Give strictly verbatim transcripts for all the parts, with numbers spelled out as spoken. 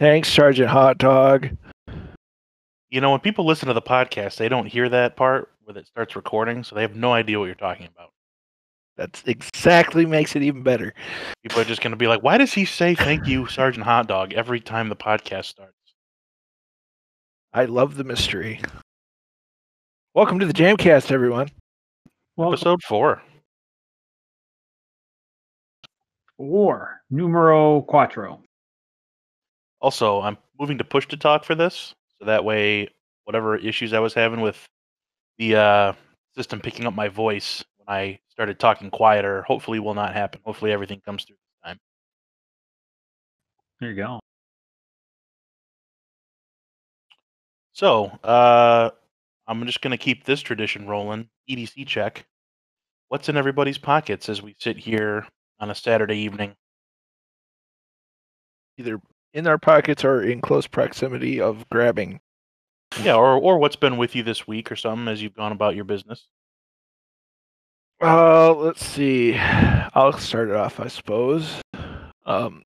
Thanks, Sergeant Hot Dog. You know, when people listen to the podcast, they don't hear that part when it starts recording, so they have no idea what you're talking about. That's exactly makes it even better. People are just going to be like, why does he say thank you, Sergeant Hot Dog, every time the podcast starts? I love the mystery. Welcome to the Jamcast, everyone. Welcome. Episode four. War, numero quattro. Also, I'm moving to push to talk for this, so that way whatever issues I was having with the uh, system picking up my voice when I started talking quieter, hopefully will not happen. Hopefully everything comes through this time. There you go. So, uh, I'm just going to keep this tradition rolling. E D C check. What's in everybody's pockets as we sit here on a Saturday evening? Either in our pockets or in close proximity of grabbing. Yeah, or, or what's been with you this week or something as you've gone about your business? Uh, let's see. I'll start it off, I suppose. Um,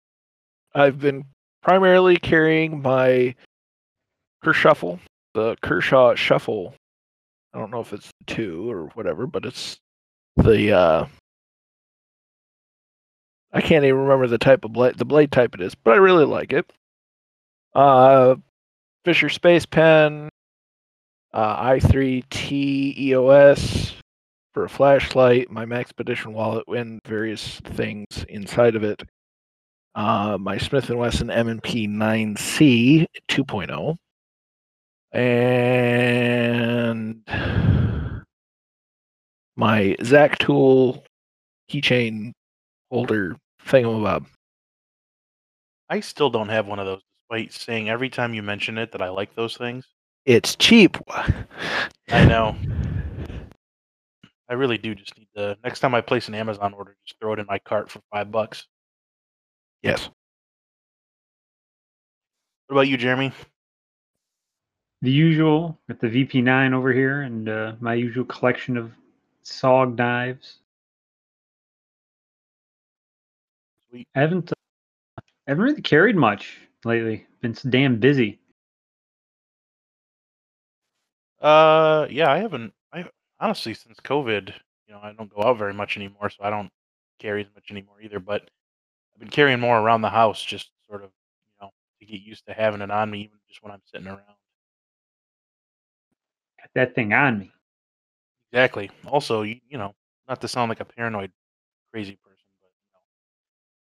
I've been primarily carrying my Kershaw Shuffle, the Kershaw Shuffle. I don't know if it's two or whatever, but it's the... Uh, I can't even remember the type of blade, the blade type it is, but I really like it. Uh, Fisher Space Pen, uh, I three T E O S for a flashlight, my Maxpedition wallet, and various things inside of it. Uh, my Smith and Wesson M and P nine C two point oh. And my Zac Tool keychain holder thingamabob. I still don't have one of those, despite saying every time you mention it that I like those things. It's cheap. I know. I really do just need to, next time I place an Amazon order, just throw it in my cart for five bucks. Yes. What about you, Jeremy? The usual, with the V P nine over here, and uh, my usual collection of S O G knives. I haven't, uh, I haven't really carried much lately. Been so damn busy. Uh, yeah, I haven't. I honestly, since COVID, you know, I don't go out very much anymore, so I don't carry as much anymore either. But I've been carrying more around the house, just sort of, you know, to get used to having it on me, even just when I'm sitting around. Got that thing on me. Exactly. Also, you, you know, not to sound like a paranoid, crazy person.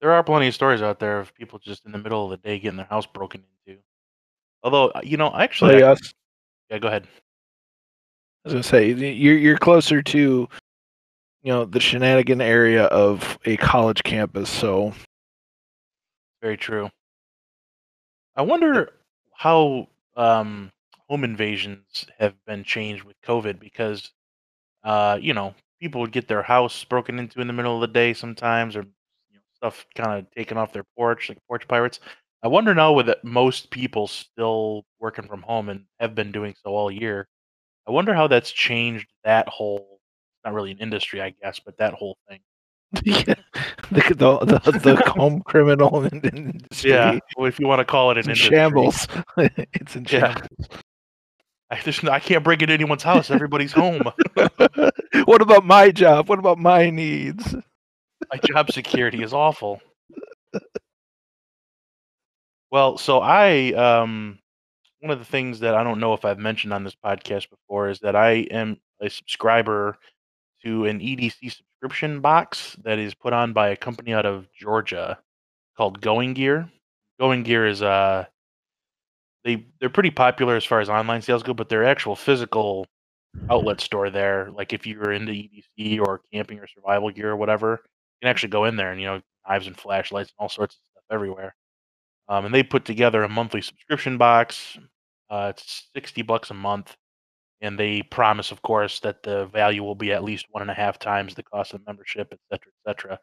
There are plenty of stories out there of people just in the middle of the day getting their house broken into. Although, you know, actually... Hey, I, yeah, go ahead. I was going to say, you're, you're closer to, you know, the shenanigan area of a college campus, so... Very true. I wonder how um, home invasions have been changed with COVID, because, uh, you know, people would get their house broken into in the middle of the day sometimes, or... stuff kind of taken off their porch, like porch pirates. I wonder now with most people still working from home and have been doing so all year, I wonder how that's changed that whole, not really an industry, I guess, but that whole thing. Yeah. The, the, the, the home criminal industry. Yeah, well, if you want to call it an industry. Shambles. It's in shambles. Yeah. I, just, I can't break into anyone's house. Everybody's home. What about my job? What about my needs? My job security is awful. Well, so I, um, one of the things that I don't know if I've mentioned on this podcast before is that I am a subscriber to an E D C subscription box that is put on by a company out of Georgia called Going Gear. Going Gear is, uh, they, they're pretty popular as far as online sales go, but their actual physical outlet store there, like if you're into E D C or camping or survival gear or whatever, can actually go in there and, you know, knives and flashlights and all sorts of stuff everywhere. Um, and they put together a monthly subscription box. Uh, it's sixty bucks a month. And they promise, of course, that the value will be at least one and a half times the cost of membership, et cetera, et cetera.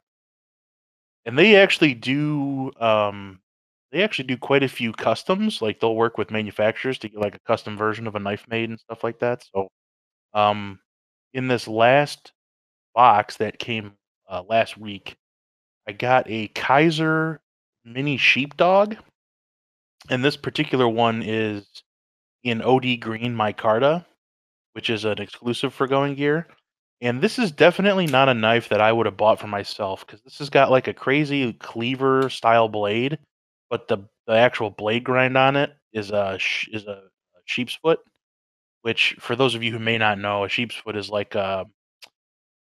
And they actually do, um, they actually do quite a few customs. Like they'll work with manufacturers to get like a custom version of a knife made and stuff like that. So um, in this last box that came Uh, last week, I got a Kizer Mini Sheepdog, And this particular one is in O D Green micarta, which is an exclusive for Going Gear. And this is definitely not a knife that I would have bought for myself, because this has got like a crazy cleaver style blade, but the, the actual blade grind on it is a is a sheep's foot, which for those of you who may not know, a sheep's foot is like a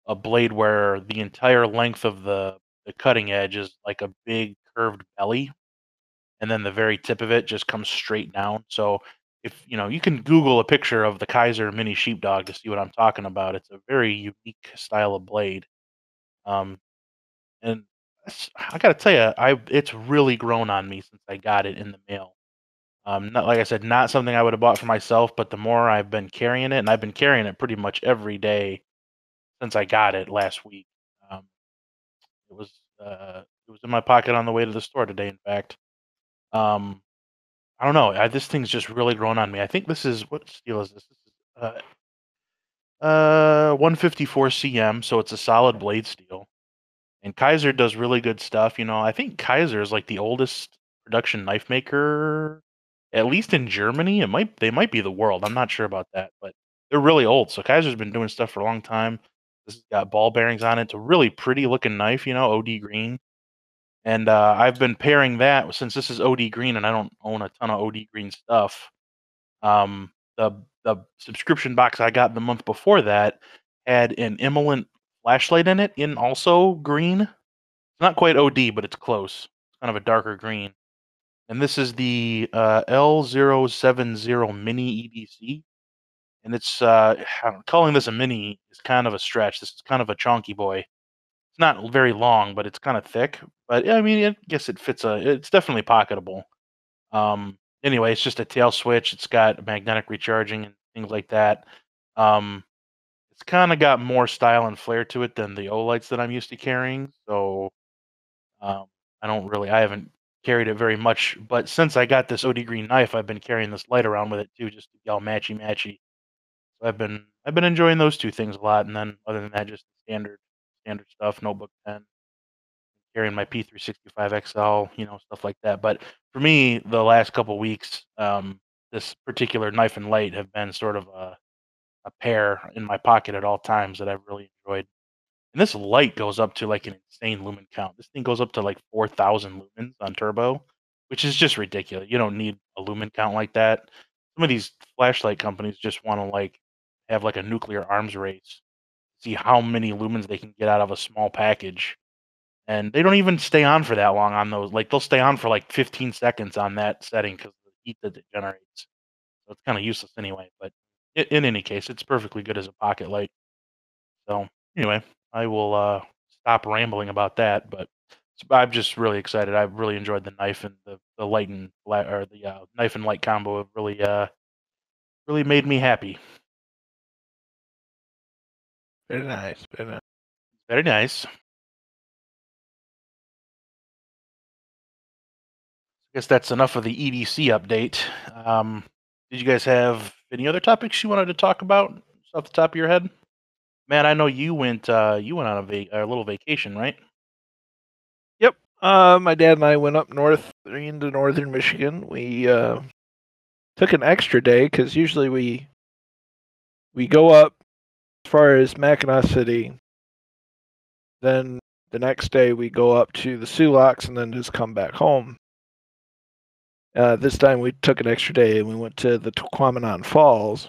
a blade where the entire length of the, the cutting edge is like a big curved belly, and then the very tip of it just comes straight down. So if you know, you can Google a picture of the Kizer Mini Sheepdog to see what I'm talking about. It's a very unique style of blade, um, and I gotta tell you, I it's really grown on me since I got it in the mail. Um, not like I said, not something I would have bought for myself, but the more I've been carrying it, and I've been carrying it pretty much every day since I got it last week. Um, it was uh, it was in my pocket on the way to the store today, in fact. Um, I don't know. I, this thing's just really grown on me. I think this is, what steel is this? This is uh, uh, one fifty-four C M, so it's a solid blade steel. And Kizer does really good stuff. You know, I think Kizer is like the oldest production knife maker, at least in Germany. It might they might be the world. I'm not sure about that, but they're really old. So Kizer's been doing stuff for a long time. This has got ball bearings on it. It's a really pretty looking knife. You know, O D green. And uh, I've been pairing that, since this is O D Green and I don't own a ton of O D Green stuff, um, the the subscription box I got the month before that had an Immolent flashlight in it, in also green. It's not quite O D, but it's close. It's kind of a darker green. And this is the uh, L zero seven zero Mini E D C. And it's, uh, I'm calling this a Mini is kind of a stretch. This is kind of a chonky boy. It's not very long, but it's kind of thick. But I mean, I guess it fits a. It's definitely pocketable. Um, anyway, it's just a tail switch. It's got magnetic recharging and things like that. Um, it's kind of got more style and flair to it than the Olites that I'm used to carrying. So um, I don't really. I haven't carried it very much. But since I got this O D Green knife, I've been carrying this light around with it too, just to be all matchy matchy. So I've been I've been enjoying those two things a lot. And then other than that, just standard. Standard stuff, notebook pen, carrying my P three sixty-five X L, you know, stuff like that. But for me, the last couple weeks, um, this particular knife and light have been sort of a, a pair in my pocket at all times that I've really enjoyed. And this light goes up to like an insane lumen count. This thing goes up to like four thousand lumens on turbo, which is just ridiculous. You don't need a lumen count like that. Some of these flashlight companies just want to like have like a nuclear arms race. See how many lumens they can get out of a small package. And they don't even stay on for that long on those. Like, they'll stay on for like fifteen seconds on that setting because of the heat that it generates. So it's kind of useless anyway. But it, in any case, it's perfectly good as a pocket light. So anyway, I will uh, stop rambling about that. But I'm just really excited. I've really enjoyed the knife and the, the light and black, or the uh, knife and light combo. Have really, uh, really made me happy. Very nice, very nice. Very nice. I guess that's enough of the E D C update. Um, did you guys have any other topics you wanted to talk about off the top of your head? Man, I know you went uh, you went on a, va a little vacation, right? Yep. Uh, my dad and I went up north into northern Michigan. We uh, took an extra day because usually we we go up as far as Mackinac City, then the next day we go up to the Soo Locks and then just come back home. Uh, this time we took an extra day and we went to the Tequamanon Falls.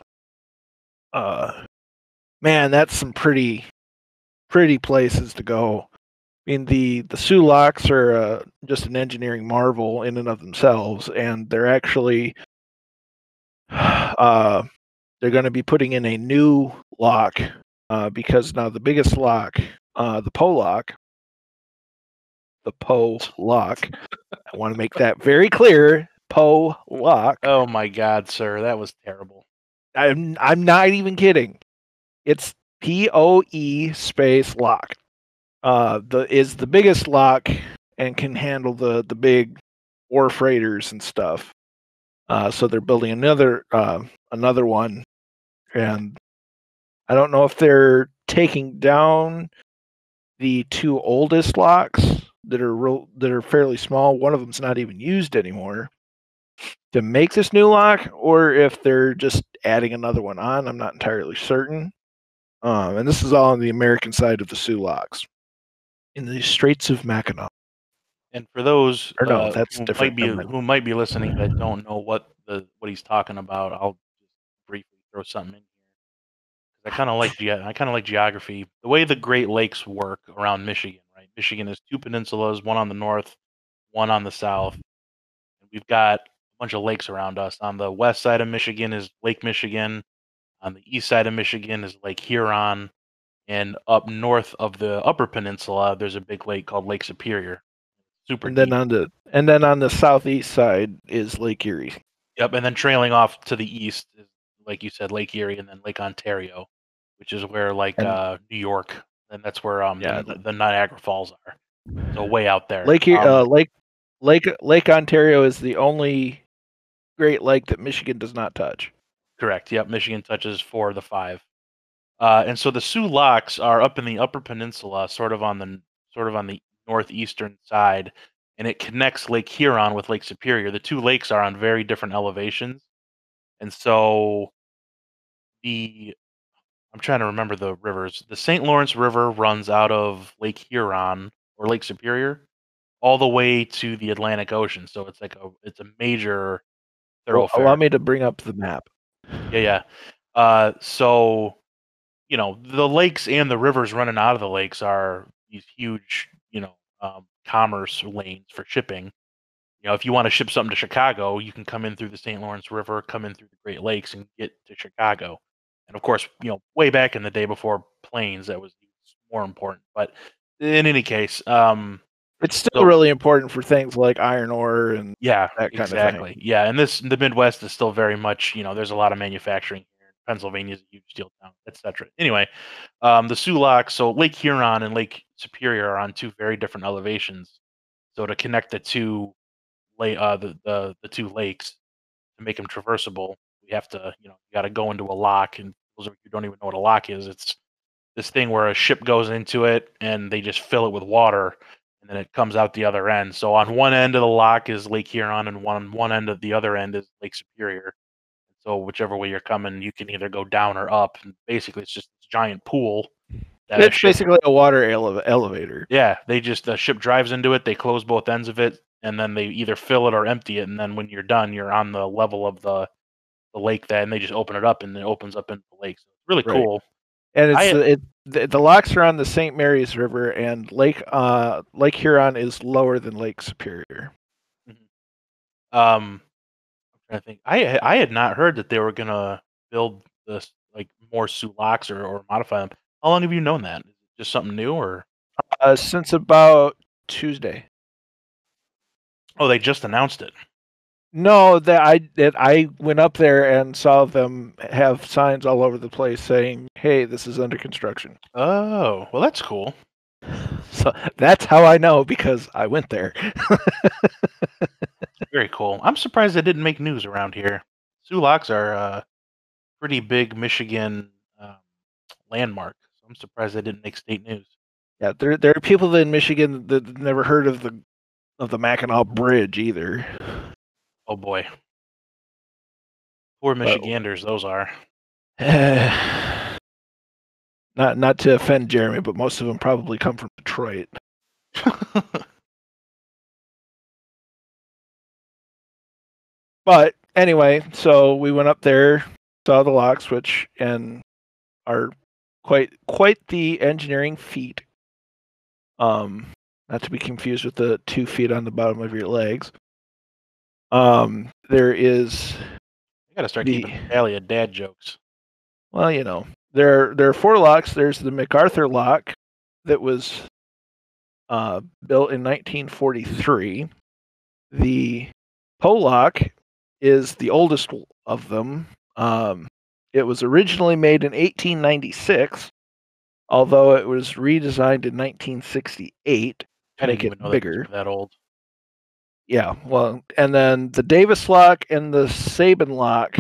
Uh, man, that's some pretty, pretty places to go. I mean, the, the Soo Locks are uh, just an engineering marvel in and of themselves, and they're actually... Uh, They're going to be putting in a new lock uh, because now the biggest lock, uh, the Poe lock, the Poe lock. I want to make that very clear. Poe lock. Oh my God, sir, that was terrible. I'm I'm not even kidding. It's P O E space lock. Uh, the is the biggest lock and can handle the the big war freighters and stuff. Uh, so they're building another uh, another one. And I don't know if they're taking down the two oldest locks that are real, that are fairly small. One of them's not even used anymore. to make this new lock, or if they're just adding another one on. I'm not entirely certain. Um, and this is all on the American side of the Soo Locks, in the Straits of Mackinac. And for those or no, uh, that's who, might be, who might be listening that don't know what the what he's talking about, I'll just briefly throw something in here. I kind of like ge- I kind of like geography. The way the Great Lakes work around Michigan, right? Michigan is two peninsulas, one on the north, one on the south. And we've got a bunch of lakes around us. On the west side of Michigan is Lake Michigan. On the east side of Michigan is Lake Huron. And up north of the Upper Peninsula, there's a big lake called Lake Superior. Super and then deep. on the and then on the southeast side is Lake Erie. Yep, and then trailing off to the east is, like you said, Lake Erie, and then Lake Ontario, which is where like and, uh, New York, and that's where um yeah. the, the Niagara Falls are. So way out there. Lake um, uh, Lake Lake Lake Ontario is the only Great Lake that Michigan does not touch. Correct. Yep, Michigan touches four of the five. Uh, and so the Soo Locks are up in the Upper Peninsula, sort of on the sort of on the northeastern side, and it connects Lake Huron with Lake Superior. The two lakes are on very different elevations, and so the I'm trying to remember the rivers. The Saint Lawrence River runs out of Lake Huron or Lake Superior all the way to the Atlantic Ocean. So it's like a it's a major thoroughfare. Well, allow me to bring up the map. Yeah, yeah. Uh, so you know the lakes and the rivers running out of the lakes are these huge, you know, um, commerce lanes for shipping. You know, if you want to ship something to Chicago, you can come in through the Saint Lawrence River, come in through the Great Lakes, and get to Chicago. And of course, you know, way back in the day before planes, that was more important. But in any case, um, it's still so, really important for things like iron ore and yeah, that kind exactly. of thing. Yeah, and this the Midwest is still very much, you know, there's a lot of manufacturing. Pennsylvania is a huge steel town, et cetera. Anyway, um, the Soo Locks, so Lake Huron and Lake Superior are on two very different elevations. So to connect the two, uh, the, the the two lakes to make them traversable, we have to, you know, you got to go into a lock. And those of you who don't even know what a lock is, it's this thing where a ship goes into it and they just fill it with water, and then it comes out the other end. So on one end of the lock is Lake Huron, and one one end of the other end is Lake Superior. So whichever way you're coming, you can either go down or up. And basically, it's just this giant pool. That it's a basically a water ele- elevator. Yeah, they just the ship drives into it. They close both ends of it, and then they either fill it or empty it. And then when you're done, you're on the level of the the lake. Then they just open it up, and it opens up into the lake. So it's really right. cool. And it's I, it, the, the locks are on the Saint Mary's River, and Lake uh Lake Huron is lower than Lake Superior. Um. I think I I had not heard that they were gonna build this like more Soo Locks or, or modify them. How long have you known that? Is it just something new or uh, since about Tuesday? Oh, they just announced it. No, that I that I went up there and saw them have signs all over the place saying, "Hey, this is under construction." Oh, well, that's cool. So that's how I know because I went there. Very cool. I'm surprised they didn't make news around here. Soo Locks are a pretty big Michigan um, landmark. So I'm surprised they didn't make state news. Yeah, there there are people in Michigan that never heard of the of the Mackinac Bridge either. Oh boy, poor Michiganders. But, those are. Not not to offend Jeremy, but most of them probably come from Detroit. But anyway, so we went up there, saw the locks, which and are quite quite the engineering feat. Um, not to be confused with the two feet on the bottom of your legs. Um, there is. I gotta start the, keeping a tally of dad jokes. Well, you know, there there are four locks. There's the MacArthur lock that was uh, built in nineteen forty-three. The Poe lock is the oldest of them. Um, it was originally made in eighteen ninety-six, although it was redesigned in nineteen sixty-eight to make it bigger. That old. Yeah, well, and then the Davis lock and the Sabin lock.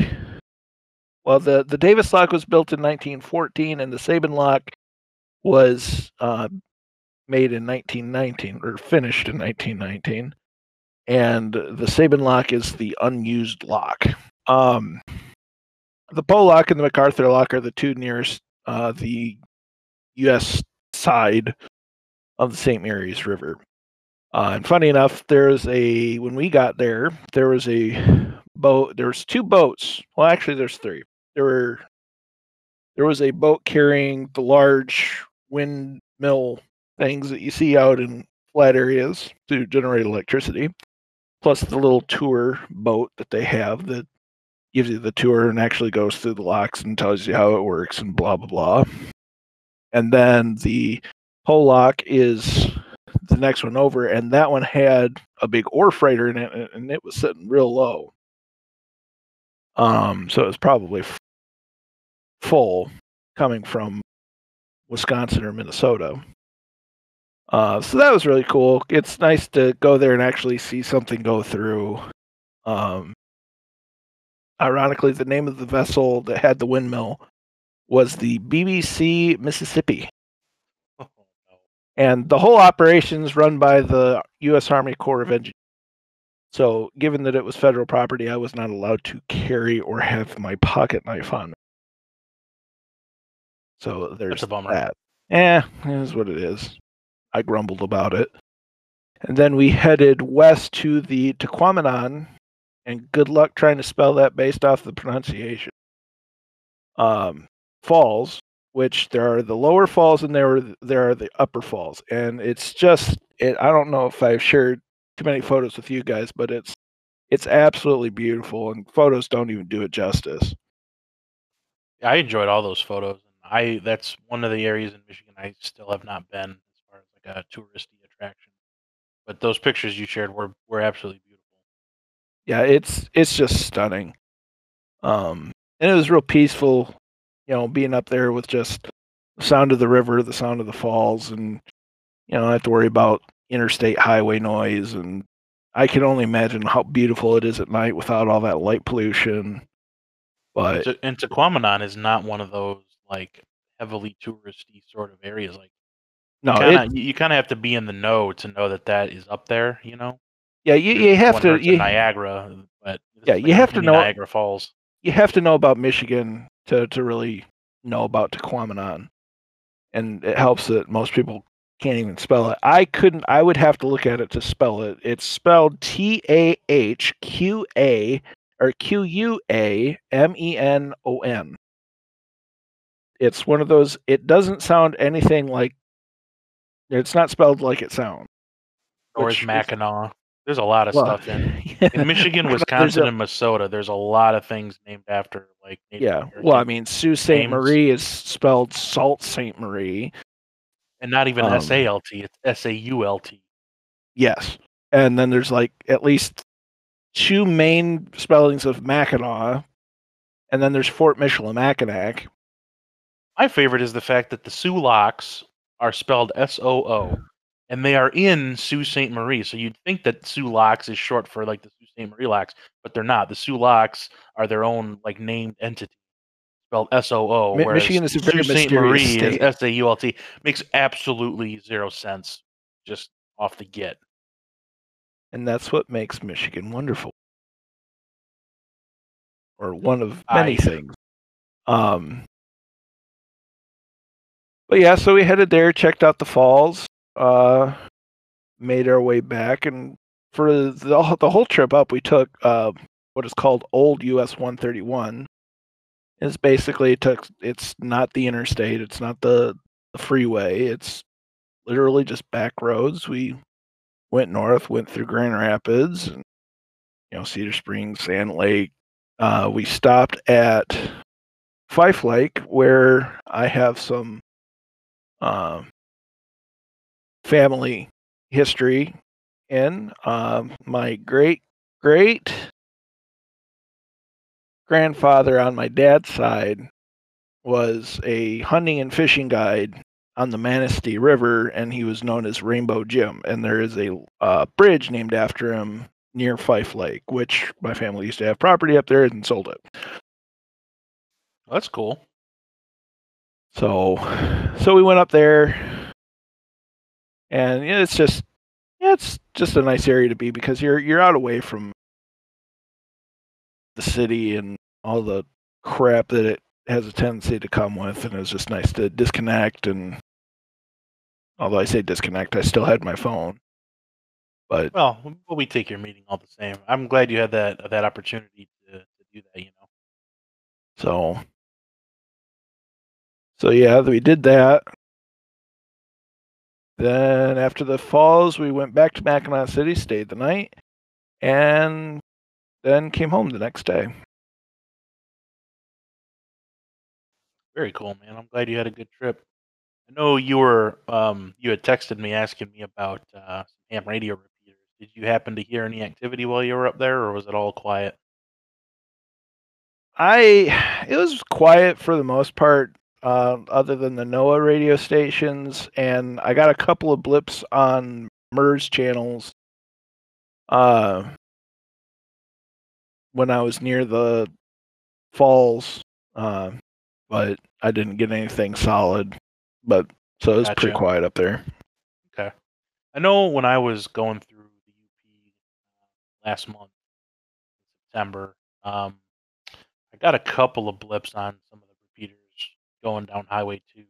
Well, the, the Davis lock was built in nineteen fourteen, and the Sabin lock was uh, made in nineteen nineteen, or finished in nineteen nineteen. and the Sabin lock is the unused lock. Um, the Poe lock and the MacArthur lock are the two nearest uh, the U S side of the Saint Mary's River. Uh, and funny enough, there's a when we got there, there was a boat. There's two boats. Well, actually, there's three. There were there was a boat carrying the large windmill things that you see out in flat areas to generate electricity, plus the little tour boat that they have that gives you the tour and actually goes through the locks and tells you how it works and blah blah blah. And then the Poe lock is the next one over, and that one had a big ore freighter in it, and it was sitting real low. Um, so it was probably f- full coming from Wisconsin or Minnesota. Uh, so that was really cool. It's nice to go there and actually see something go through. Um, ironically, the name of the vessel that had the windmill was the B B C Mississippi. Oh, no. And the whole operation's run by the U S Army Corps of Engineers. So given that it was federal property, I was not allowed to carry or have my pocket knife on me. So there's That's a bummer. that. Eh, it is what it is. I grumbled about it. And then we headed west to the Tequamanon, and good luck trying to spell that based off the pronunciation. Um, falls, which there are the lower falls and there are, there are the upper falls. And it's just, it, I don't know if I've shared too many photos with you guys, but it's it's absolutely beautiful, and photos don't even do it justice. I enjoyed all those photos. I That's one of the areas in Michigan I still have not been. Uh, touristy attraction, but those pictures you shared were were absolutely beautiful. Yeah, it's it's just stunning, um, and it was real peaceful. You know, being up there with just the sound of the river, the sound of the falls, and you know, I have to worry about interstate highway noise. And I can only imagine how beautiful it is at night without all that light pollution. But and, and Tequamanon is not one of those like heavily touristy sort of areas, like. No, kinda, it, you kind of have to be in the know to know that that is up there, you know. Yeah, you, you have to. You, Niagara, but yeah, you have to know Niagara Falls. You have to know about Michigan to, to really know about Tequamanon, and it helps that most people can't even spell it. I couldn't. I would have to look at it to spell it. It's spelled T A H Q A or Q U A M E N O N. It's one of those. It doesn't sound anything like. It's not spelled like it sounds. Or is Mackinac. There's a lot of well, stuff in yeah. in Michigan, Wisconsin, a, and Minnesota. There's a lot of things named after like. Native yeah. American well, I mean, Sault Ste. Marie is spelled Salt Saint Marie, and not even um, S A L T. It's S A U L T. Yes, and then there's like at least two main spellings of Mackinac, and then there's Fort Michelin Mackinac. My favorite is the fact that the Soo Locks are spelled S O O, and they are in Sault Ste. Marie. So you'd think that Soo Locks is short for like the Sault Ste. Marie locks, but they're not. The Soo Locks are their own like named entity, spelled S O O. Mi- Michigan is a very mysterious Saint Marie state. Is S A U L T. Makes absolutely zero sense, just off the get. And that's what makes Michigan wonderful, or one of many I, things. Um. But yeah, so we headed there, checked out the falls, uh, made our way back, and for the, the whole trip up, we took uh, what is called Old U S one thirty-one. It's basically it took it's not the interstate, it's not the, the freeway, it's literally just back roads. We went north, went through Grand Rapids, and, you know, Cedar Springs, Sand Lake. Uh, we stopped at Fife Lake, where I have some. Um, family history in um, my great great grandfather on my dad's side was a hunting and fishing guide on the Manistee River, and he was known as Rainbow Jim. And there is a uh, bridge named after him near Fife Lake, which my family used to have property up there and sold it. That's cool. So, so we went up there, and you know, it's just Yeah, it's just a nice area to be because you're you're out away from the city and all the crap that it has a tendency to come with, and it was just nice to disconnect. And although I say disconnect, I still had my phone. But well, we take your meeting all the same. I'm glad you had that that opportunity to, to do that. You know. So. So yeah, we did that. Then after the falls, we went back to Mackinac City, stayed the night, and then came home the next day. Very cool, man. I'm glad you had a good trip. I know you were um, you had texted me asking me about uh, some ham radio repeaters. Did you happen to hear any activity while you were up there, or was it all quiet? I it was quiet for the most part. Uh, other than the NOAA radio stations, and I got a couple of blips on MERS channels uh, when I was near the falls, uh, but I didn't get anything solid. But so it was gotcha. Pretty quiet up there. Okay. I know when I was going through the U P last month, September, um, I got a couple of blips on some of going down Highway two,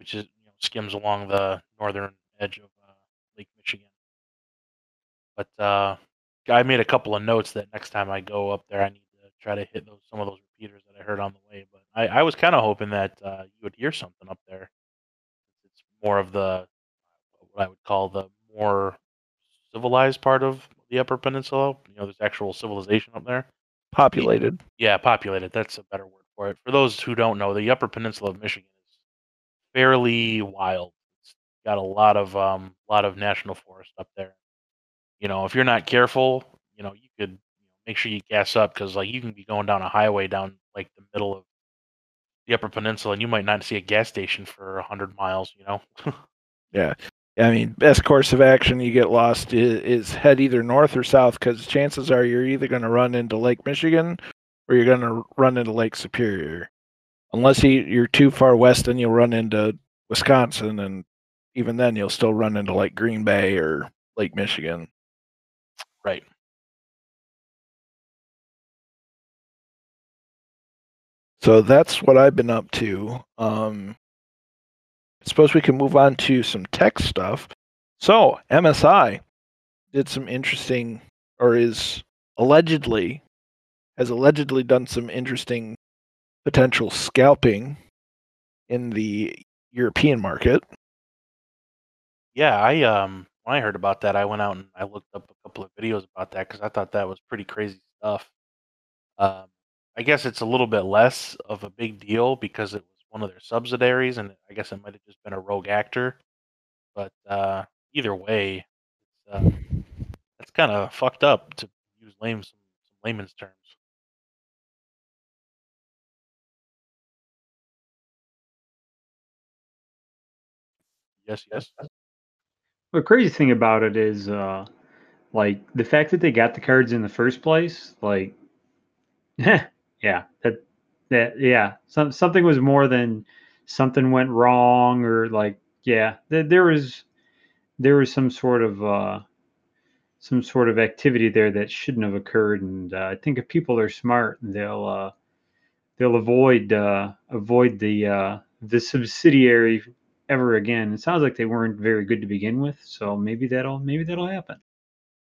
which is you know, skims along the northern edge of uh, Lake Michigan. But uh, I made a couple of notes that next time I go up there, I need to try to hit those, some of those repeaters that I heard on the way. But I, I was kind of hoping that uh, you would hear something up there. It's more of the what I would call the more civilized part of the Upper Peninsula. You know, there's actual civilization up there. Populated. Yeah, populated. That's a better word. For it. For those who don't know, the Upper Peninsula of Michigan is fairly wild. It's got a lot of um, lot of national forest up there. You know, if you're not careful, you know, you could you know, make sure you gas up because like you can be going down a highway down like the middle of the Upper Peninsula, and you might not see a gas station for a hundred miles. You know. Yeah, I mean, best course of action you get lost is, is head either north or south because chances are you're either going to run into Lake Michigan. Or you're going to run into Lake Superior. Unless you're too far west, then you'll run into Wisconsin, and even then you'll still run into like Green Bay or Lake Michigan. Right. So that's what I've been up to. Um, I suppose we can move on to some tech stuff. So, M S I did some interesting, or is allegedly... has allegedly done some interesting potential scalping in the European market. Yeah, I um when I heard about that, I went out and I looked up a couple of videos about that because I thought that was pretty crazy stuff. Um, I guess it's a little bit less of a big deal because it was one of their subsidiaries, and I guess it might have just been a rogue actor. But uh, either way, it's, uh, it's kind of fucked up to use lame, some, some layman's terms. Yes, yes. The crazy thing about it is, uh, like, the fact that they got the cards in the first place, like, yeah, that, that, yeah, some, something was more than something went wrong or, like, yeah, th there was, there was some sort of, uh, some sort of activity there that shouldn't have occurred. And uh, I think if people are smart, they'll, uh, they'll avoid, uh, avoid the, uh, the subsidiary ever again. It sounds like they weren't very good to begin with, so maybe that'll maybe that'll happen.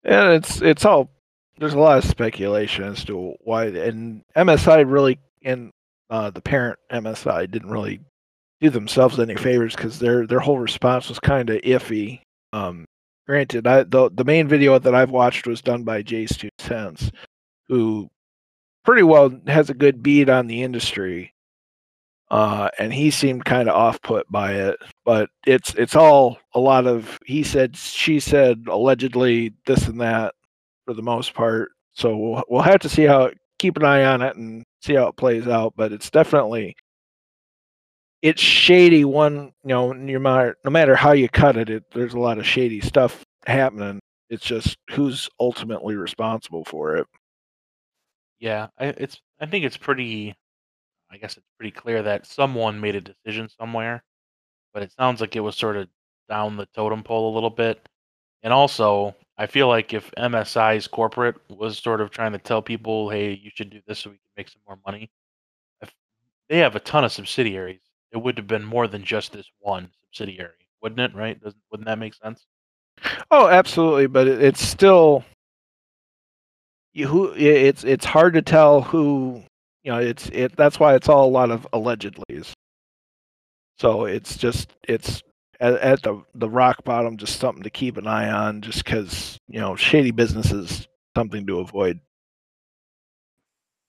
Yeah, it's it's all there's a lot of speculation as to why, and M S I really and uh, the parent M S I didn't really do themselves any favors because their their whole response was kind of iffy. Um, granted, I, the the main video that I've watched was done by Jay's Two Cents, who pretty well has a good bead on the industry. Uh, and he seemed kind of off-put by it, but it's it's all a lot of he said, she said, allegedly this and that for the most part. So we'll we'll have to see how keep an eye on it and see how it plays out. But it's definitely it's shady. One, you know, no matter no matter how you cut it, it there's a lot of shady stuff happening. It's just who's ultimately responsible for it. Yeah, I, it's I think it's pretty. I guess it's pretty clear that someone made a decision somewhere, but it sounds like it was sort of down the totem pole a little bit. And also, I feel like if M S I's corporate was sort of trying to tell people, hey, you should do this so we can make some more money, if they have a ton of subsidiaries. It would have been more than just this one subsidiary, wouldn't it? Right? Doesn't, wouldn't that make sense? Oh, absolutely. But it, it's still you, who it's it's hard to tell who, you know. It's it. That's why it's all a lot of allegedlys. So it's just it's at, at the the rock bottom, just something to keep an eye on, just because, you know, shady business is something to avoid.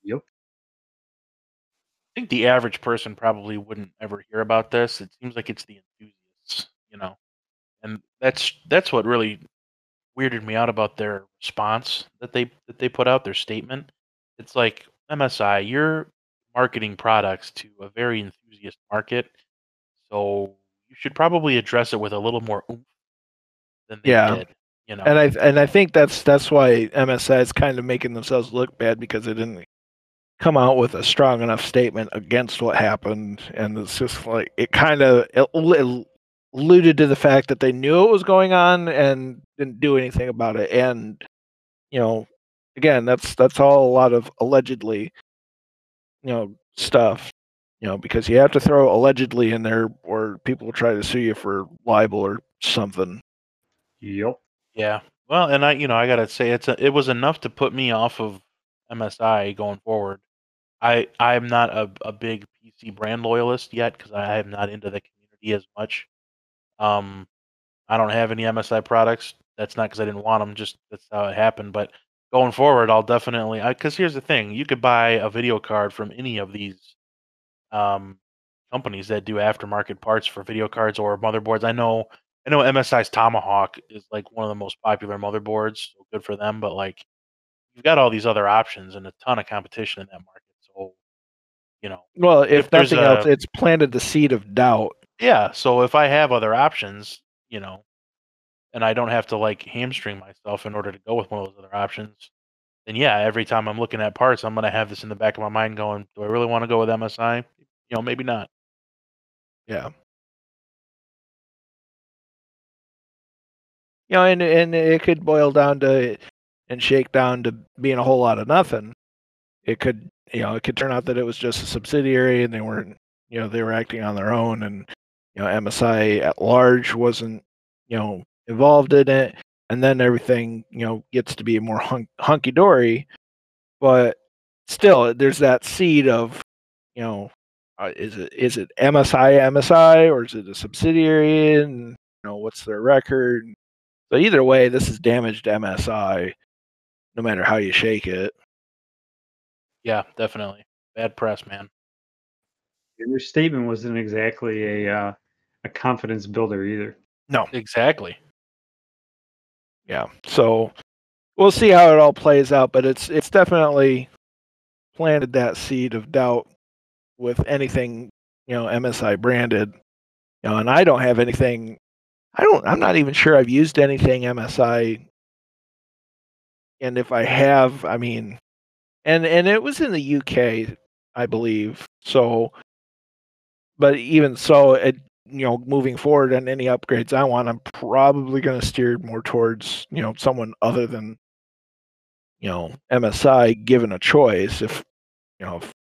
Yep. I think the average person probably wouldn't ever hear about this. It seems like it's the enthusiasts, you know, and that's that's what really weirded me out about their response that they that they put out, their statement. It's like, M S I, you're marketing products to a very enthusiast market, so you should probably address it with a little more oomph than they yeah. did. You know, and I and I think that's that's why M S I is kind of making themselves look bad, because they didn't come out with a strong enough statement against what happened. And it's just like, it kind of alluded to the fact that they knew what was going on and didn't do anything about it. And, you know, again, that's, that's all a lot of allegedly, you know, stuff, you know, because you have to throw allegedly in there or people will try to sue you for libel or something. Yep. Yeah. Well, and I, you know, I gotta say it's a, it was enough to put me off of M S I going forward. I I'm not a, a big P C brand loyalist yet, because I am not into the community as much. Um, I don't have any M S I products. That's not because I didn't want them. Just that's how it happened. But going forward, I'll definitely. Because here's the thing: you could buy a video card from any of these um, companies that do aftermarket parts for video cards or motherboards. I know I know M S I's Tomahawk is like one of the most popular motherboards. So good for them. But like, you've got all these other options and a ton of competition in that market. So, you know, well, if, if nothing a, else, it's planted the seed of doubt. Yeah. So if I have other options, you know, and I don't have to like hamstring myself in order to go with one of those other options, then yeah, every time I'm looking at parts, I'm going to have this in the back of my mind going, do I really want to go with M S I? You know, maybe not. Yeah. You know, and, and it could boil down to, and shake down to being a whole lot of nothing. It could, you know, it could turn out that it was just a subsidiary and they weren't, you know, they were acting on their own, and, you know, M S I at large wasn't, you know, involved in it. And then everything, you know, gets to be more hunk- hunky-dory, but still there's that seed of, you know, uh, is it, is it M S I M S I or is it a subsidiary, and, you know, what's their record? So either way, this is damage to M S I. No matter how you shake it. Yeah, definitely. Bad press, man. And their statement wasn't exactly a uh, a confidence builder either. No. Exactly. Yeah. So we'll see how it all plays out, but it's it's definitely planted that seed of doubt with anything, you know, M S I branded. You know, and I don't have anything I don't I'm not even sure I've used anything M S I. And if I have, I mean, and and it was in the U K, I believe. So, but even so, it, you know, moving forward and any upgrades I want, I'm probably going to steer more towards, you know, someone other than, you know, M S I given a choice. If, you know, if,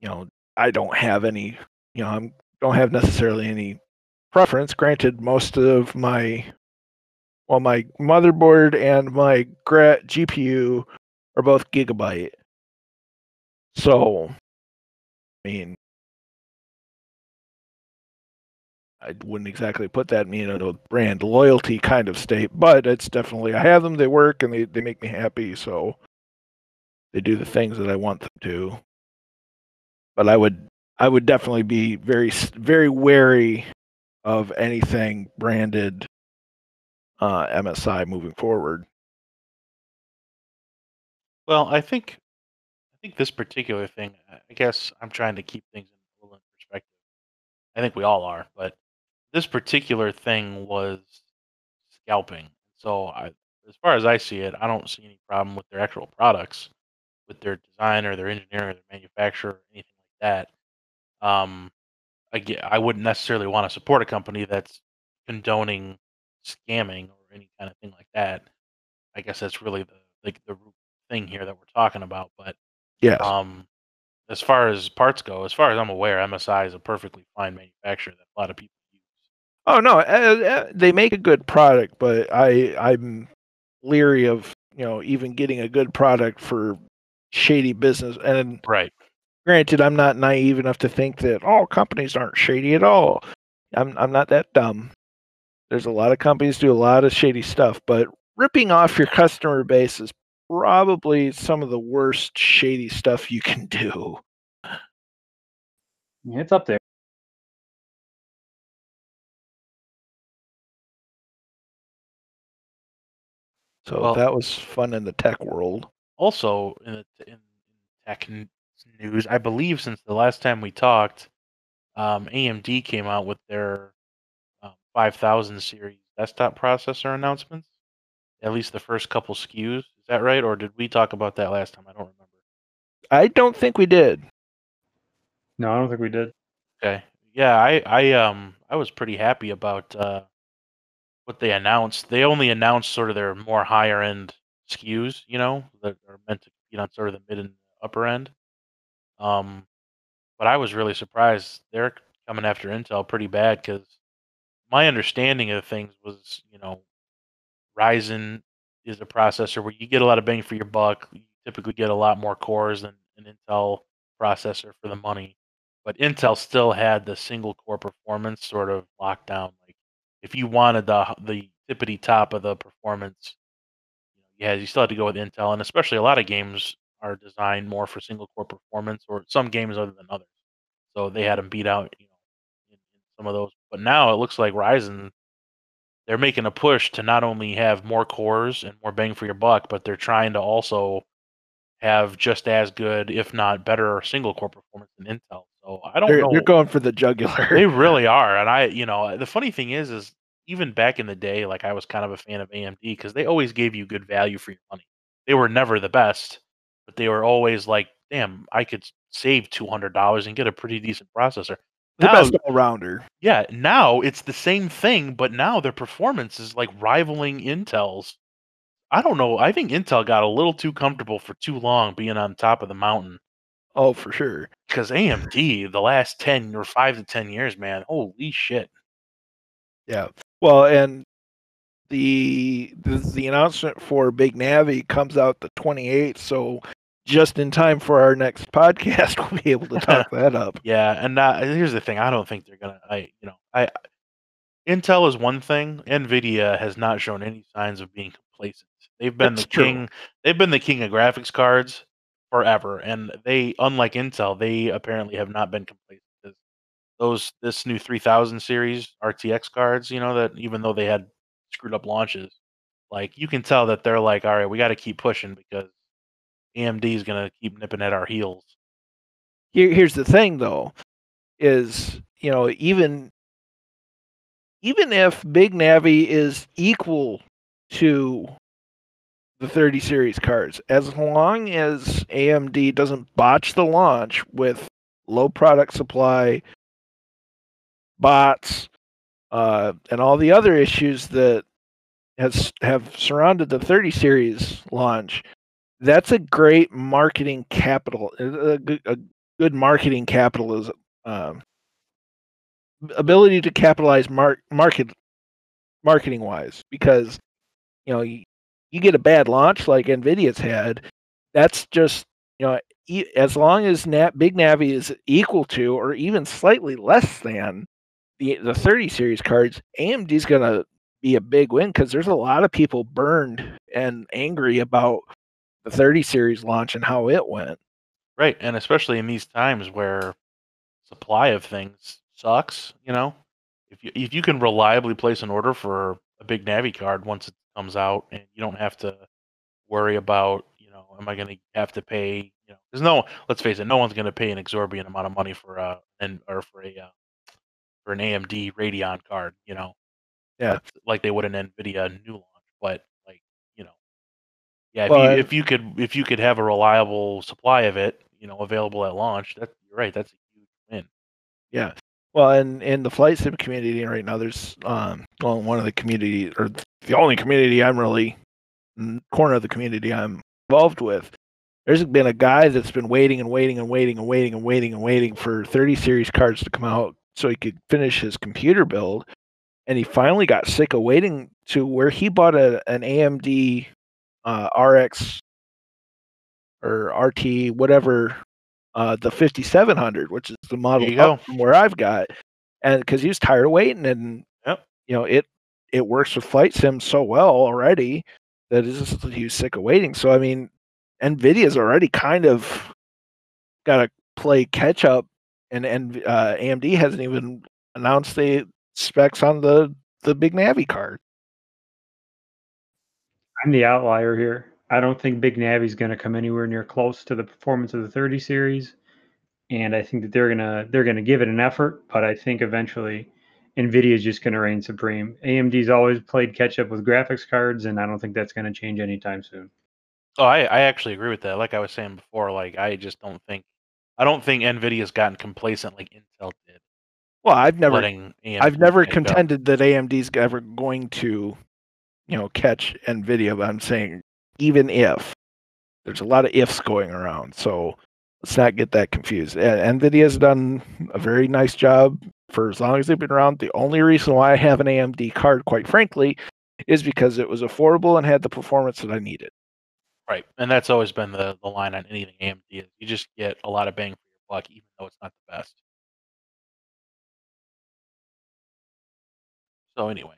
you know, I don't have any, you know, I don't have necessarily any preference. Granted, most of my Well, my motherboard and my gra- G P U are both gigabyte. So, I mean, I wouldn't exactly put that in a brand loyalty kind of state, but it's definitely, I have them, they work, and they, they make me happy, so they do the things that I want them to. But I would I would definitely be very, very wary of anything branded Uh, M S I moving forward. Well, I think I think this particular thing, I guess I'm trying to keep things in a little in perspective. I think we all are, but this particular thing was scalping. So I, as far as I see it, I don't see any problem with their actual products, with their design or their engineering or their manufacturer or anything like that. Um, I, I wouldn't necessarily want to support a company that's condoning scamming or or any kind of thing like that. I guess that's really the like the root thing here that we're talking about. But yeah, um, as far as parts go, as far as I'm aware, M S I is a perfectly fine manufacturer that a lot of people use. Oh no, uh, they make a good product, but I I'm leery of you know even getting a good product for shady business. And right, granted, I'm not naive enough to think that all companies aren't shady at all. I'm I'm not that dumb. There's a lot of companies do a lot of shady stuff, but ripping off your customer base is probably some of the worst shady stuff you can do. Yeah, it's up there. So well, that was fun in the tech world. Also, in, the, in tech news, I believe since the last time we talked, um, A M D came out with their uh, five thousand series desktop processor announcements. At least the first couple S K Us. Is that right? Or did we talk about that last time? I don't remember. I don't think we did. No, I don't think we did. Okay. Yeah, I, I um I was pretty happy about uh, what they announced. They only announced sort of their more higher end S K Us, you know, that are meant to compete on sort of the mid and upper end. Um, but I was really surprised they're coming after Intel pretty bad because my understanding of things was, you know, Ryzen is a processor where you get a lot of bang for your buck. You typically get a lot more cores than an Intel processor for the money. But Intel still had the single core performance sort of locked down. Like if you wanted the the tippity top of the performance, you know, yeah, you still had to go with Intel. And especially a lot of games are designed more for single core performance, or some games other than others. So they had them beat out, you know, in, in some of those. But now it looks like Ryzen, they're making a push to not only have more cores and more bang for your buck, but they're trying to also have just as good, if not better, single core performance than Intel. So I don't they're, know. They're going for the jugular. They really are. And I, you know, the funny thing is, is even back in the day, like I was kind of a fan of A M D because they always gave you good value for your money. They were never the best, but they were always like, damn, I could save two hundred dollars and get a pretty decent processor. The now, best all-rounder. Yeah, now it's the same thing, but now their performance is like rivaling Intel's. I don't know. I think Intel got a little too comfortable for too long being on top of the mountain. Oh, for sure. Because A M D, the last ten or five to ten years, man, holy shit. Yeah. Well, and the the, the announcement for Big Navi comes out the twenty-eighth, so just in time for our next podcast, we'll be able to talk that up. Yeah, and uh, here's the thing: I don't think they're gonna. I, you know, I Intel is one thing. Nvidia has not shown any signs of being complacent. They've been That's the true. king. They've been the king of graphics cards forever, and they, unlike Intel, they apparently have not been complacent. Those this new three thousand series R T X cards, you know, that even though they had screwed up launches, like you can tell that they're like, all right, we got to keep pushing because A M D is going to keep nipping at our heels. Here, here's the thing, though, is, you know, even even if Big Navi is equal to the thirty series cards, as long as A M D doesn't botch the launch with low product supply, bots, uh, and all the other issues that has have surrounded the thirty series launch, that's a great marketing capital, a good, a good marketing capitalism, um, ability to capitalize mar- market, marketing wise, because, you know, you, you get a bad launch like Nvidia's had. That's just, you know, e- as long as Nat- Big Navi is equal to, or even slightly less than the, the thirty series cards, A M D's going to be a big win. 'Cause there's a lot of people burned and angry about thirty series launch and how it went. Right, and especially in these times where supply of things sucks, you know, if you if you can reliably place an order for a Big Navi card once it comes out, and you don't have to worry about, you know, am I going to have to pay? You know, there's no, let's face it, no one's going to pay an exorbitant amount of money for a and or for a uh, for an A M D Radeon card, you know, yeah, like, like they would an Nvidia new launch, but. Yeah, if, but, you, if you could if you could have a reliable supply of it, you know, available at launch, that you're right, that's a huge win. Yeah. Well, and in the flight sim community right now, there's um, well, one of the community, or the only community I'm really, corner of the community I'm involved with, there's been a guy that's been waiting and waiting and waiting and waiting and waiting and waiting for thirty series cards to come out so he could finish his computer build. And he finally got sick of waiting to where he bought a, an A M D uh, R X or R T, whatever, uh, the fifty-seven hundred, which is the model up from where I've got. And because he was tired of waiting, and yep. you know, it, it works with flight sims so well already that it's just, he was sick of waiting. So, I mean, Nvidia's already kind of got to play catch up, and, and uh, A M D hasn't even announced the specs on the, the Big Navi card. I'm the outlier here. I don't think Big Navi's going to come anywhere near close to the performance of the thirty series, and I think that they're gonna they're gonna give it an effort. But I think eventually, Nvidia is just going to reign supreme. A M D's always played catch up with graphics cards, and I don't think that's going to change anytime soon. Oh, I, I actually agree with that. Like I was saying before, like I just don't think I don't think Nvidia's gotten complacent like Intel did. Well, I've never I've never contended that A M D's ever going to, you know, catch Nvidia. But I'm saying even if there's a lot of ifs going around, so let's not get that confused. Nvidia's done a very nice job for as long as they've been around. The only reason why I have an A M D card, quite frankly, is because it was affordable and had the performance that I needed. Right, and that's always been the, the line on anything A M D is. You just get a lot of bang for your buck, even though it's not the best. So anyway,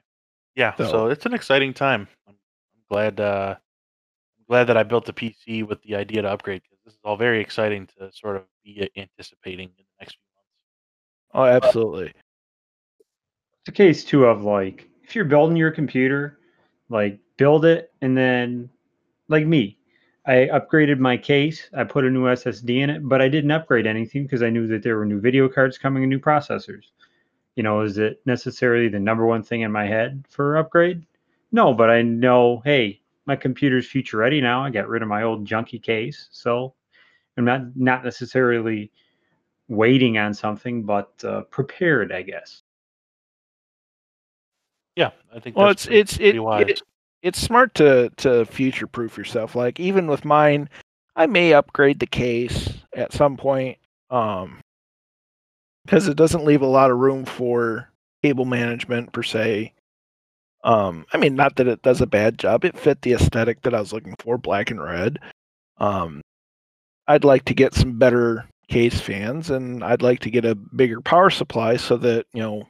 yeah. So, so it's an exciting time. I'm, I'm glad. Uh, I'm glad that I built the P C with the idea to upgrade, because this is all very exciting to sort of be anticipating in the next few months. Oh, absolutely. It's a case too of like if you're building your computer, like build it and then. Like me, I upgraded my case. I put a new S S D in it, but I didn't upgrade anything because I knew that there were new video cards coming and new processors. You know, is it necessarily the number one thing in my head for upgrade? No, but I know, hey, my computer's future ready now. I got rid of my old junky case, so I'm not not necessarily waiting on something, but uh, prepared, I guess. Yeah, I think. Well, that's it's pretty, it's pretty it. It's smart to, to future-proof yourself. Like, even with mine, I may upgrade the case at some point um, because it doesn't leave a lot of room for cable management, per se. Um, I mean, not that it does a bad job. It fit the aesthetic that I was looking for, black and red. Um, I'd like to get some better case fans, and I'd like to get a bigger power supply so that, you know,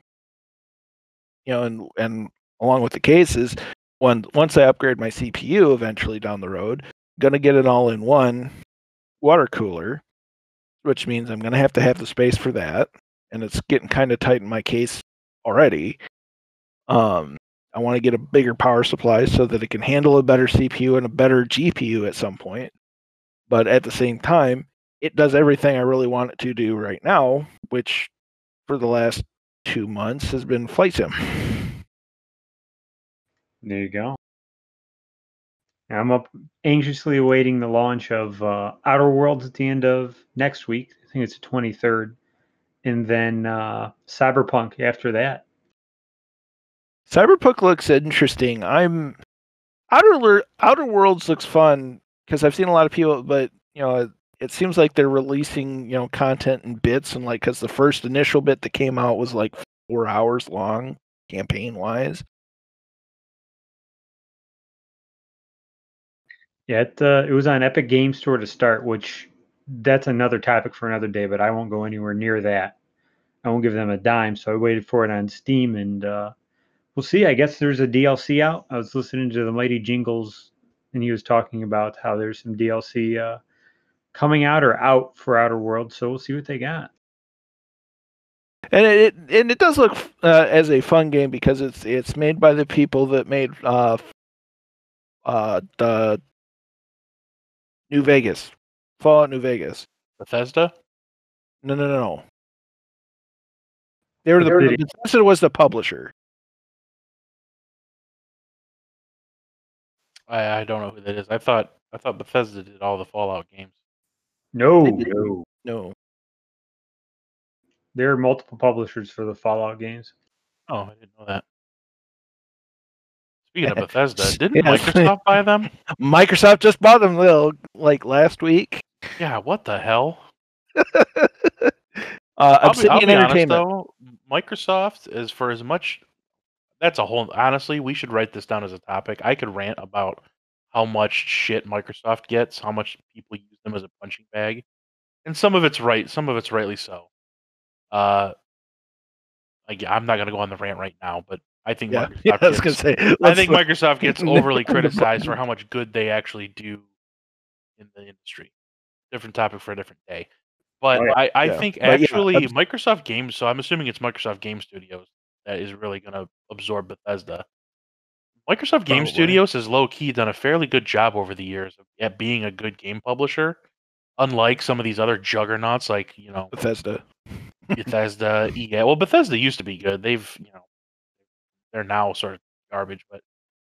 you know, and, and along with the cases... When, once I upgrade my C P U eventually down the road, I'm going to get an all-in-one water cooler, which means I'm going to have to have the space for that, and it's getting kind of tight in my case already. Um, I want to get a bigger power supply so that it can handle a better C P U and a better G P U at some point, but at the same time, it does everything I really want it to do right now, which for the last two months has been flight sim. There you go. I'm up anxiously awaiting the launch of uh, Outer Worlds at the end of next week. I think it's the twenty-third. And then uh, Cyberpunk after that. Cyberpunk looks interesting. I'm Outer, Outer Worlds looks fun because I've seen a lot of people, but you know, it, it seems like they're releasing, you know, content in bits, and like because the first initial bit that came out was like four hours long campaign-wise. Yeah, it, uh, it was on Epic Game Store to start, which that's another topic for another day, but I won't go anywhere near that. I won't give them a dime, so I waited for it on Steam, and uh, we'll see. I guess there's a D L C out. I was listening to the mighty Jingles, and he was talking about how there's some D L C uh, coming out or out for Outer Worlds, so we'll see what they got. And it and it does look uh, as a fun game because it's it's made by the people that made uh, uh, the... New Vegas. Fallout New Vegas. Bethesda? No, no, no, no. They were the, the Bethesda was the publisher. I, I don't know who that is. I thought I thought Bethesda did all the Fallout games. No. No. No. There are multiple publishers for the Fallout games. Oh, I didn't know that. Speaking of Bethesda, didn't yeah. Microsoft buy them? Microsoft just bought them, Lil, like last week. Yeah, what the hell? uh, I'll be, I'll be honest, though. Microsoft is for as much... That's a whole... Honestly, we should write this down as a topic. I could rant about how much shit Microsoft gets, how much people use them as a punching bag. And some of it's right. Some of it's rightly so. Uh, like, I'm not going to go on the rant right now, but I think yeah. Microsoft yeah, I was gets, say, I think look. Microsoft gets overly criticized for how much good they actually do in the industry. Different topic for a different day. But oh, yeah. I, I yeah. think but actually yeah, Microsoft Games, so I'm assuming it's Microsoft Game Studios that is really going to absorb Bethesda. Microsoft Game Probably. Studios has low-key done a fairly good job over the years at being a good game publisher, unlike some of these other juggernauts like, you know... Bethesda. Bethesda, E A. Well, Bethesda used to be good. They've, you know... They're now sort of garbage, but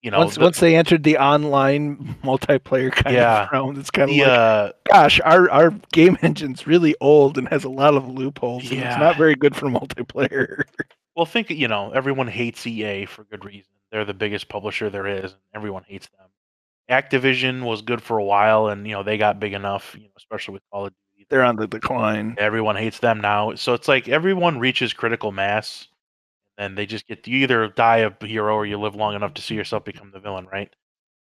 you know, once, the, once they entered the online multiplayer kind yeah, of round, it's kind of the, like, uh, gosh, our our game engine's really old and has a lot of loopholes. Yeah. And it's not very good for multiplayer. Well, think you know, everyone hates E A for good reason. They're the biggest publisher there is, and everyone hates them. Activision was good for a while, and you know they got big enough, you know, especially with Call of Duty. They're on the decline. Everyone hates them now, so it's like everyone reaches critical mass. And they just get to either die a hero or you live long enough to see yourself become the villain, right?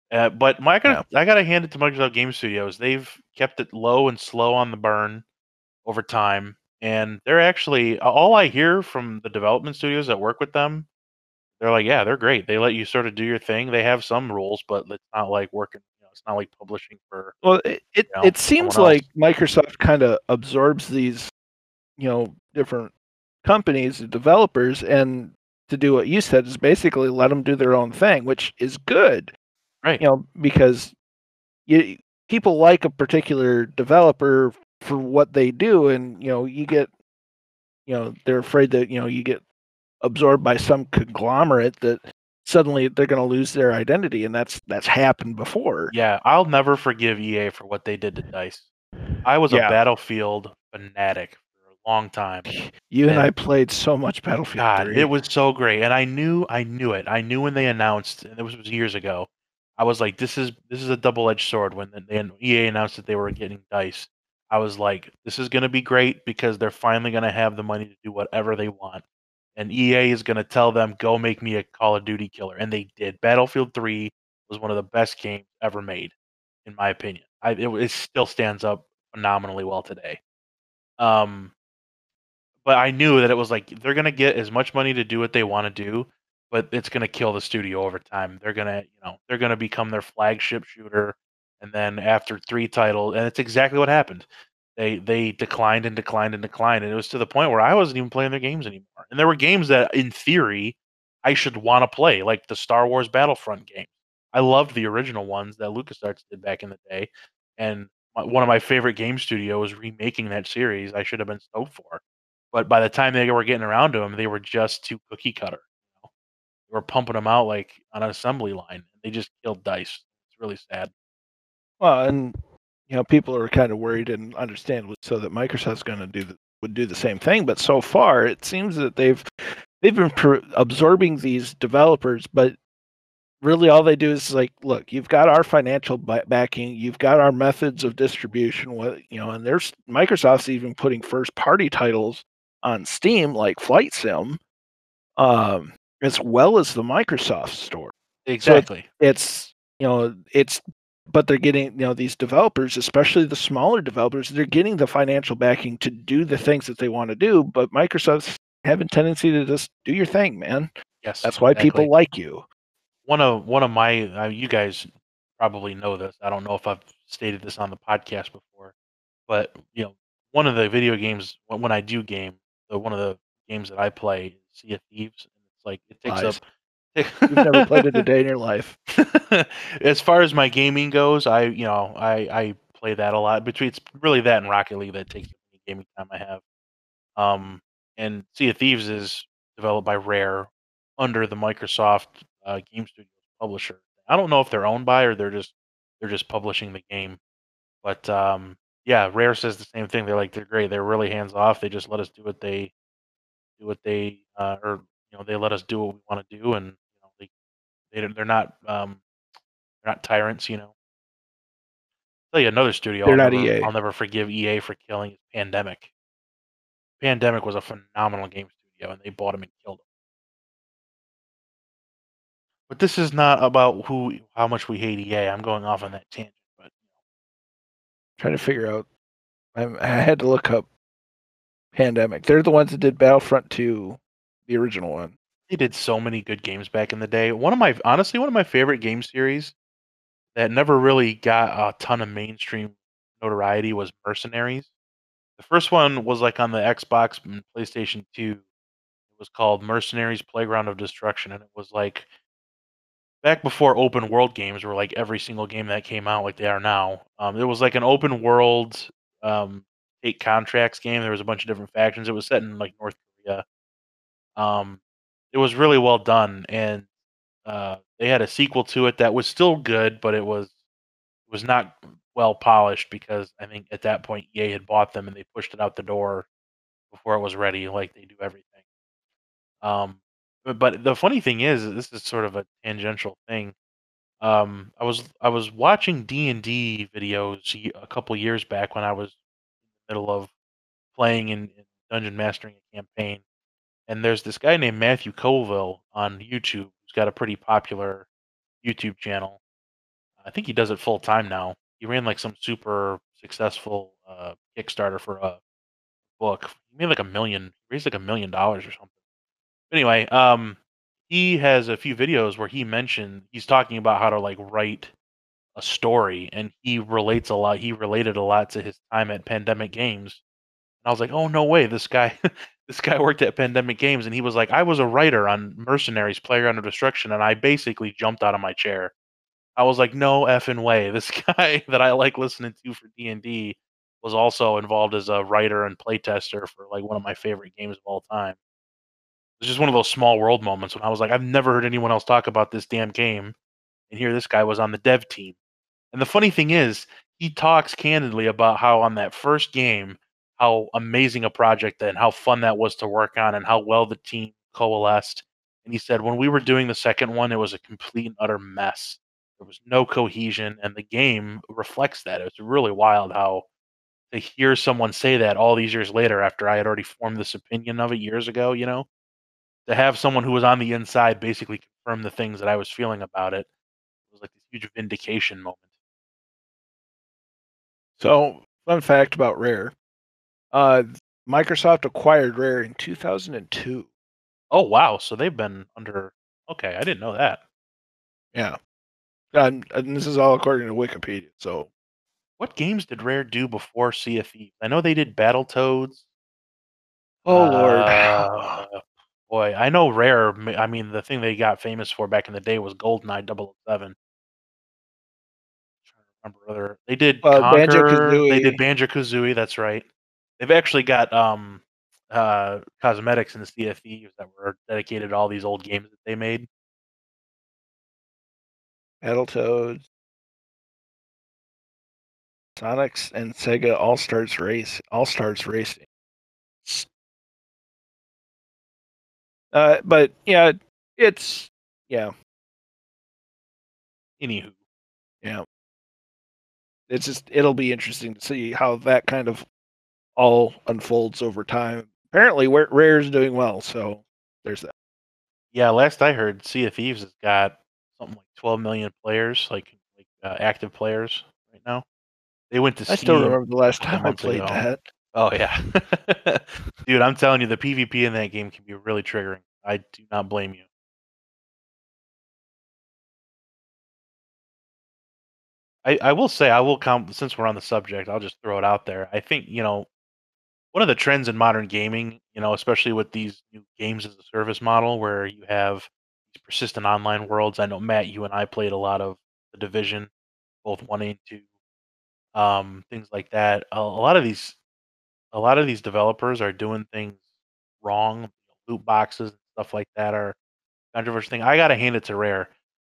Uh, but my, I gotta, yeah. I gotta hand it to Microsoft Game Studios. They've kept it low and slow on the burn over time. And they're actually, all I hear from the development studios that work with them, they're like, yeah, they're great. They let you sort of do your thing. They have some rules, but it's not like working. You know, it's not like publishing for. Well, it it, you know, it seems like Microsoft kind of absorbs these, you know, different companies, developers, and to do what you said is basically let them do their own thing, which is good, right? You know, because you, people like a particular developer for what they do, and you know, you get, you know, they're afraid that you know you get absorbed by some conglomerate that suddenly they're going to lose their identity, and that's that's happened before. Yeah, I'll never forgive E A for what they did to Dice. I was yeah. a Battlefield fanatic. Long time. You and, and I played so much Battlefield. God, three. It was so great, and I knew, I knew it. I knew when they announced, and it was, it was years ago. I was like, "This is this is a double-edged sword." When they, and E A announced that they were getting Dice, I was like, "This is going to be great because they're finally going to have the money to do whatever they want." And E A is going to tell them, "Go make me a Call of Duty killer," and they did. Battlefield three was one of the best games ever made, in my opinion. I, it, it still stands up phenomenally well today. Um. But I knew that it was like, they're going to get as much money to do what they want to do, but it's going to kill the studio over time. They're going to, you know, they're going to become their flagship shooter. And then after three titles, and it's exactly what happened. They they declined and declined and declined. And it was to the point where I wasn't even playing their games anymore. And there were games that, in theory, I should want to play, like the Star Wars Battlefront game. I loved the original ones that LucasArts did back in the day. And one of my favorite game studios remaking that series, I should have been stoked for. But by the time they were getting around to them, they were just too cookie cutter. You know? They were pumping them out like on an assembly line. They just killed Dice. It's really sad. Well, and you know, people are kind of worried and understandably so that Microsoft's going to do the, would do the same thing. But so far, it seems that they've they've been per- absorbing these developers. But really, all they do is like, look, you've got our financial backing, you've got our methods of distribution. What you know, and there's Microsoft's even putting first party titles on Steam, like Flight Sim, um, as well as the Microsoft Store. Exactly. So it's you know it's, but they're getting you know these developers, especially the smaller developers, they're getting the financial backing to do the things that they want to do. But Microsoft's having a tendency to just do your thing, man. Yes, that's why exactly. People like you. One of one of my, uh, you guys probably know this. I don't know if I've stated this on the podcast before, but you know, one of the video games when I do game. The, one of the games that I play is Sea of Thieves. And it's like it takes Lies. up. You've never played it a day in your life. As far as my gaming goes, I you know I, I play that a lot. Between it's really that and Rocket League that takes the gaming time I have. Um, and Sea of Thieves is developed by Rare under the Microsoft uh, Game Studios publisher. I don't know if they're owned by or they're just they're just publishing the game, but. Um, Yeah, Rare says the same thing. They're like, they're great. They're really hands off. They just let us do what they do what they uh, or you know they let us do what we want to do, and you know, they, they they're not um, they're not tyrants, you know. I'll tell you another studio. They're I'll not never, E A. I'll never forgive E A for killing is Pandemic. Pandemic was a phenomenal game studio, and they bought him and killed him. But this is not about who, how much we hate E A. I'm going off on that tangent, but trying to figure out. I'm, I had to look up Pandemic. They're the ones that did Battlefront two, the original one. They did so many good games back in the day. One of my, honestly, one of my favorite game series that never really got a ton of mainstream notoriety was Mercenaries. The first one was like on the Xbox and PlayStation two. It was called Mercenaries Playground of Destruction, and it was like back before open world games were like every single game that came out like they are now. Um, it was like an open world um, take contracts game. There was a bunch of different factions. It was set in like North Korea. Um, it was really well done, and uh, they had a sequel to it that was still good, but it was it was not well polished because I think at that point E A had bought them and they pushed it out the door before it was ready, like they do everything. Um, But the funny thing is, this is sort of a tangential thing. Um, I was I was watching D and D videos a couple years back when I was in the middle of playing and dungeon mastering a campaign. And there's this guy named Matthew Colville on YouTube who's got a pretty popular YouTube channel. I think he does it full time now. He ran like some super successful uh, Kickstarter for a book. He made like a million, raised like a million dollars or something. Anyway, um, he has a few videos where he mentioned he's talking about how to like write a story, and he relates a lot. He related a lot to his time at Pandemic Games, and I was like, "Oh no way! This guy, this guy worked at Pandemic Games," and he was like, "I was a writer on Mercenaries: Playground of Destruction," and I basically jumped out of my chair. I was like, "No effing way! This guy that I like listening to for D and D was also involved as a writer and playtester for like one of my favorite games of all time." It's just one of those small world moments when I was like, I've never heard anyone else talk about this damn game. And here this guy was on the dev team. And the funny thing is, he talks candidly about how on that first game, how amazing a project and how fun that was to work on and how well the team coalesced. And he said, when we were doing the second one, it was a complete and utter mess. There was no cohesion, and the game reflects that. It's really wild how to hear someone say that all these years later after I had already formed this opinion of it years ago, you know? To have someone who was on the inside basically confirm the things that I was feeling about it, it was like this huge vindication moment. So, fun fact about Rare. Uh, Microsoft acquired Rare in two thousand two. Oh, wow. So they've been under... Okay, I didn't know that. Yeah. And, and this is all according to Wikipedia, so... What games did Rare do before Sea of Thieves? I know they did Battletoads. Oh, Lord. Uh, Boy, I know Rare, I mean, the thing they got famous for back in the day was GoldenEye double oh seven. I'm trying to remember other... They did uh, Conquer, Banjo-Kazooie. They did Banjo-Kazooie, that's right. They've actually got um, uh, cosmetics in the Sea of Thieves that were dedicated to all these old games that they made. Battletoads. Sonic's and Sega All-Stars Race. All-Stars Racing. Uh, but yeah, it's yeah. Anywho, yeah, it's just it'll be interesting to see how that kind of all unfolds over time. Apparently, Rare's doing well, so there's that. Yeah, last I heard, Sea of Thieves has got something like twelve million players, like, like uh, active players right now. They went to Steam. I still remember the last time I played ago. that. Oh, yeah. Dude, I'm telling you, the PvP in that game can be really triggering. I do not blame you. I, I will say, I will count, since we're on the subject, I'll just throw it out there. I think, you know, one of the trends in modern gaming, you know, especially with these new games as a service model where you have these persistent online worlds. I know, Matt, you and I played a lot of The Division, both one and two, um, things like that. A, a lot of these... A lot of these developers are doing things wrong. Loot boxes and stuff like that are controversial thing. I gotta hand it to Rare.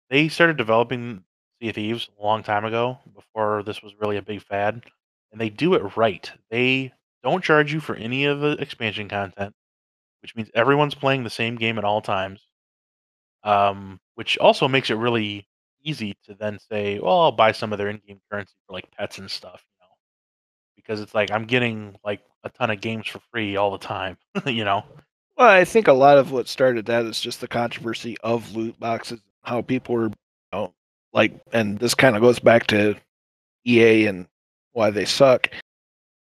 They started developing Sea of Thieves a long time ago, before this was really a big fad, and they do it right. They don't charge you for any of the expansion content. which means everyone's playing the same game at all times, um, which also makes it really easy to then say, well, I'll buy some of their in-game currency for like pets and stuff, you know, because it's like I'm getting like a ton of games for free all the time, you know. Well, I think a lot of what started that is just the controversy of loot boxes, how people were, you know, like, and this kind of goes back to E A and why they suck.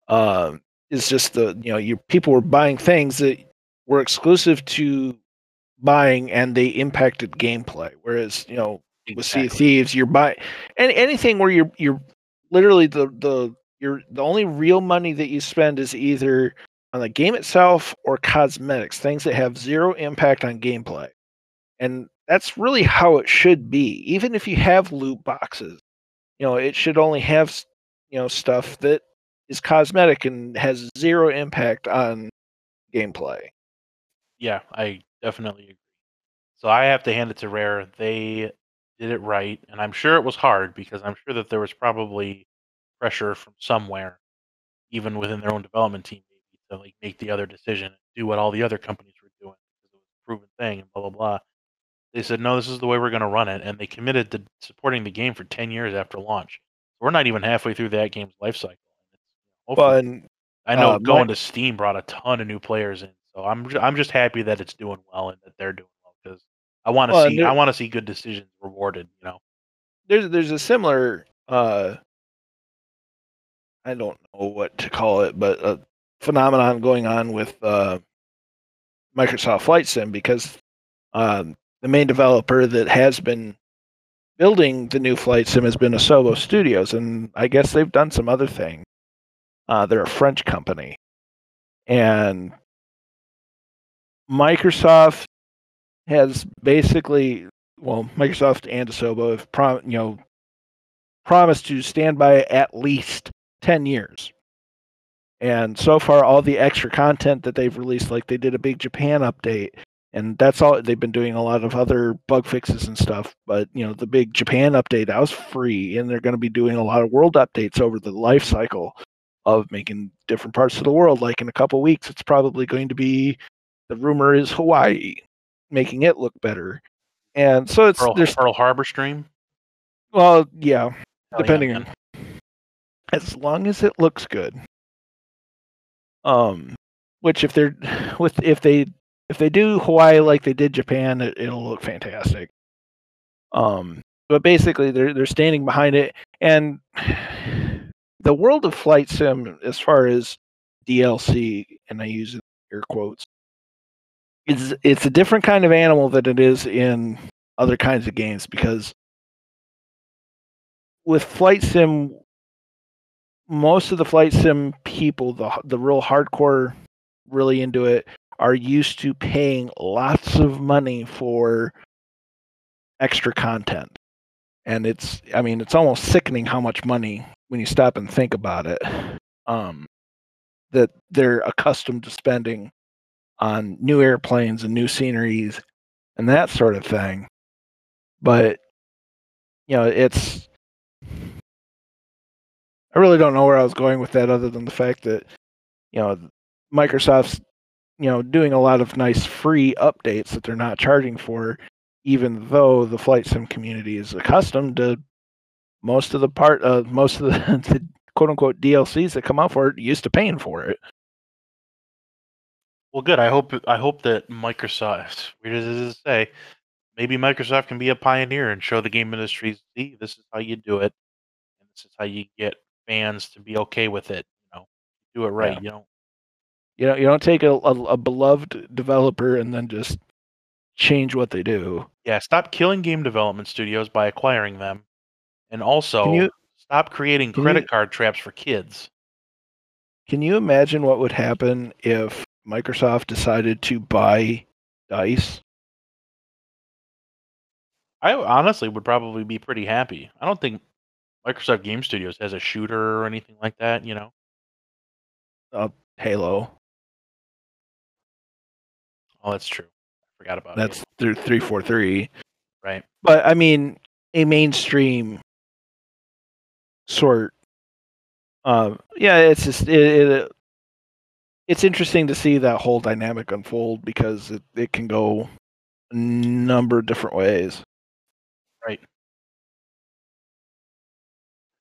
Um, it's just the, you know, your people were buying things that were exclusive to buying, and they impacted gameplay. Whereas, you know, exactly. with Sea of Thieves, you're buying, and anything where you're you're literally the the you're the only real money that you spend is either on the game itself or cosmetics, things that have zero impact on gameplay. And that's really how it should be. Even if you have loot boxes, you know, it should only have, you know, stuff that is cosmetic and has zero impact on gameplay. Yeah, I definitely agree. So I have to hand it to Rare. They did it right, and I'm sure it was hard because I'm sure that there was probably pressure from somewhere, even within their own development team, to like make the other decision and do what all the other companies were doing because it was a proven thing and blah blah blah. They said, no, this is the way we're going to run it, and they committed to supporting the game for ten years after launch. We're not even halfway through that game's life cycle. Well, and, I know uh, going my... to Steam brought a ton of new players in, so I'm I'm just happy that it's doing well and that they're doing well, because I want to well, see there... I want to see good decisions rewarded. You know, there's there's a similar uh, I don't know what to call it, but a phenomenon going on with uh, Microsoft Flight Sim, because um, the main developer that has been building the new Flight Sim has been Asobo Studios, and I guess they've done some other things. Uh, they're a French company, and Microsoft has basically, well, Microsoft and Asobo have prom- you know, promised to stand by at least ten years. And so far, all the extra content that they've released, like they did a big Japan update, and that's all. They've been doing a lot of other bug fixes and stuff, but you know, the big Japan update, that was free, and they're going to be doing a lot of world updates over the life cycle of making different parts of the world. Like in a couple of weeks, it's probably going to be, the rumor is Hawaii, making it look better. And so it's Pearl, there's Pearl Harbor stream. Well, yeah, oh, depending yeah, on as long as it looks good. Um, which if they're with if they if they do Hawaii like they did Japan, it, it'll look fantastic. Um, but basically they're they're standing behind it. And the world of Flight Sim, as far as D L C, and I use air quotes, it's, it's a different kind of animal than it is in other kinds of games, because with Flight Sim, most of the Flight Sim people, the, the real hardcore, really into it, are used to paying lots of money for extra content. And it's, I mean, it's almost sickening how much money, when you stop and think about it, um, that they're accustomed to spending on new airplanes and new sceneries and that sort of thing. But, you know, it's, I really don't know where I was going with that, other than the fact that, you know, Microsoft's, you know, doing a lot of nice free updates that they're not charging for, even though the Flight Sim community is accustomed to most of the part of uh, most of the, the quote unquote D L Cs that come out for it, used to paying for it. Well, good. I hope I hope that Microsoft, weird as it is to say, maybe Microsoft can be a pioneer and show the game industry, see, this is how you do it, and this is how you get fans to be okay with it. You know, do it right. Yeah. You don't, you know, you don't take a, a, a beloved developer and then just change what they do. Yeah, stop killing game development studios by acquiring them. And also, you, stop creating credit you, card traps for kids. Can you imagine what would happen if Microsoft decided to buy Dice? I honestly would probably be pretty happy. I don't think Microsoft Game Studios has a shooter or anything like that, you know? Uh, Halo. Oh, that's true. I forgot about that's it. That's three forty-three. Right. But, I mean, a mainstream sort. Um, yeah, it's just it, it it's interesting to see that whole dynamic unfold because it, it can go a number of different ways. Right.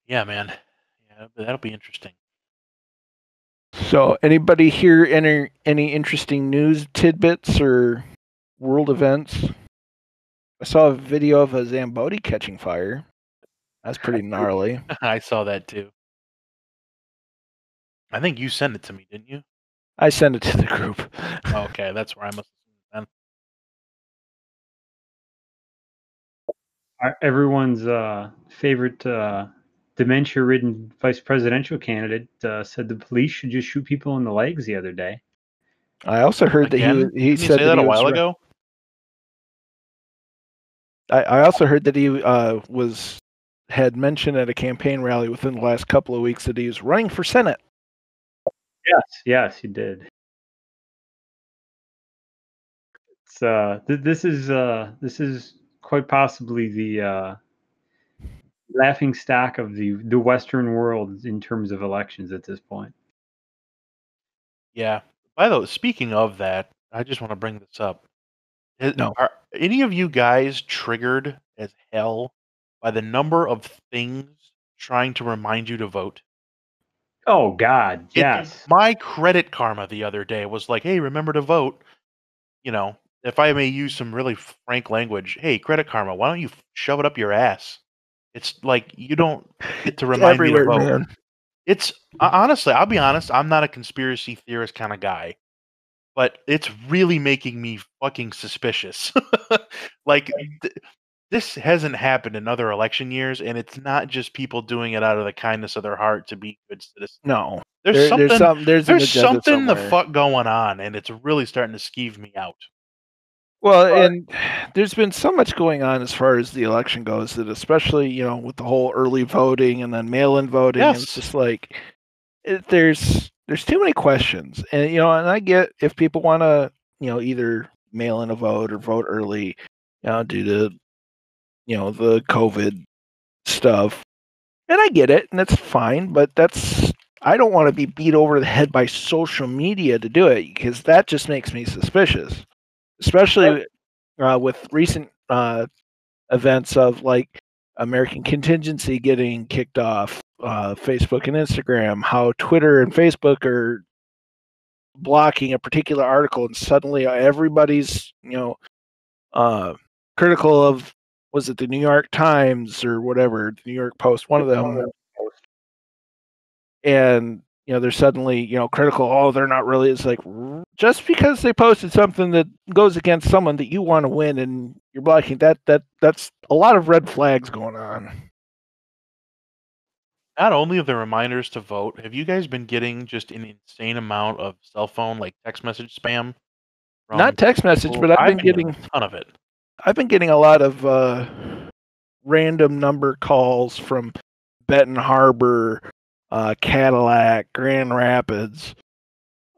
Yeah, man. Yeah, that'll be interesting. So, anybody hear any any interesting news tidbits or world events? I saw a video of a Zamboni catching fire. That's pretty gnarly. I saw that too. I think you sent it to me, didn't you? I sent it to the group. Okay, that's where I must have seen it then. Everyone's uh, favorite uh, dementia-ridden vice presidential candidate uh, said the police should just shoot people in the legs the other day. I also heard Again? that he, he said that, that a while right. ago. I, I also heard that he uh, was had mentioned at a campaign rally within the last couple of weeks that he was running for Senate. Yes, yes, he did. It's, uh, th- this is uh, this is quite possibly the uh, laughing stock of the the Western world in terms of elections at this point. Yeah. By the way, speaking of that, I just want to bring this up. No. Are any of you guys triggered as hell by the number of things trying to remind you to vote? Oh, God, yes. It, my credit karma the other day was like, hey, remember to vote. You know, if I may use some really frank language, hey, credit karma, why don't you shove it up your ass? It's like you don't get to remind me to vote. Man. It's honestly, I'll be honest, I'm not a conspiracy theorist kind of guy. But it's really making me fucking suspicious. Like, th- this hasn't happened in other election years, and it's not just people doing it out of the kindness of their heart to be good citizens. No. There's there, something, there's some, there's there's something the fuck going on, and it's really starting to skeeve me out. Well, but, and there's been so much going on as far as the election goes that especially, you know, with the whole early voting and then mail-in voting, yes. It's just like, it, there's... There's too many questions, and you know, and I get if people want to, you know, either mail in a vote or vote early, you know, due to, you know, the COVID stuff, and I get it, and that's fine. But that's I don't want to be beat over the head by social media to do it because that just makes me suspicious, especially uh, with recent uh, events of like American Contingency getting kicked off. Uh, Facebook and Instagram, how Twitter and Facebook are blocking a particular article, and suddenly everybody's, you know, uh, critical of, was it the New York Times or whatever, the New York Post, one of them. And, you know, they're suddenly, you know, critical. Oh, they're not really. It's like, just because they posted something that goes against someone that you want to win and you're blocking that, that that's a lot of red flags going on. Not only are the reminders to vote, have you guys been getting just an insane amount of cell phone, like text message spam? Not text message, but I've, I've been, been getting, getting a ton of it. I've been getting a lot of uh, random number calls from Benton Harbor, uh, Cadillac, Grand Rapids.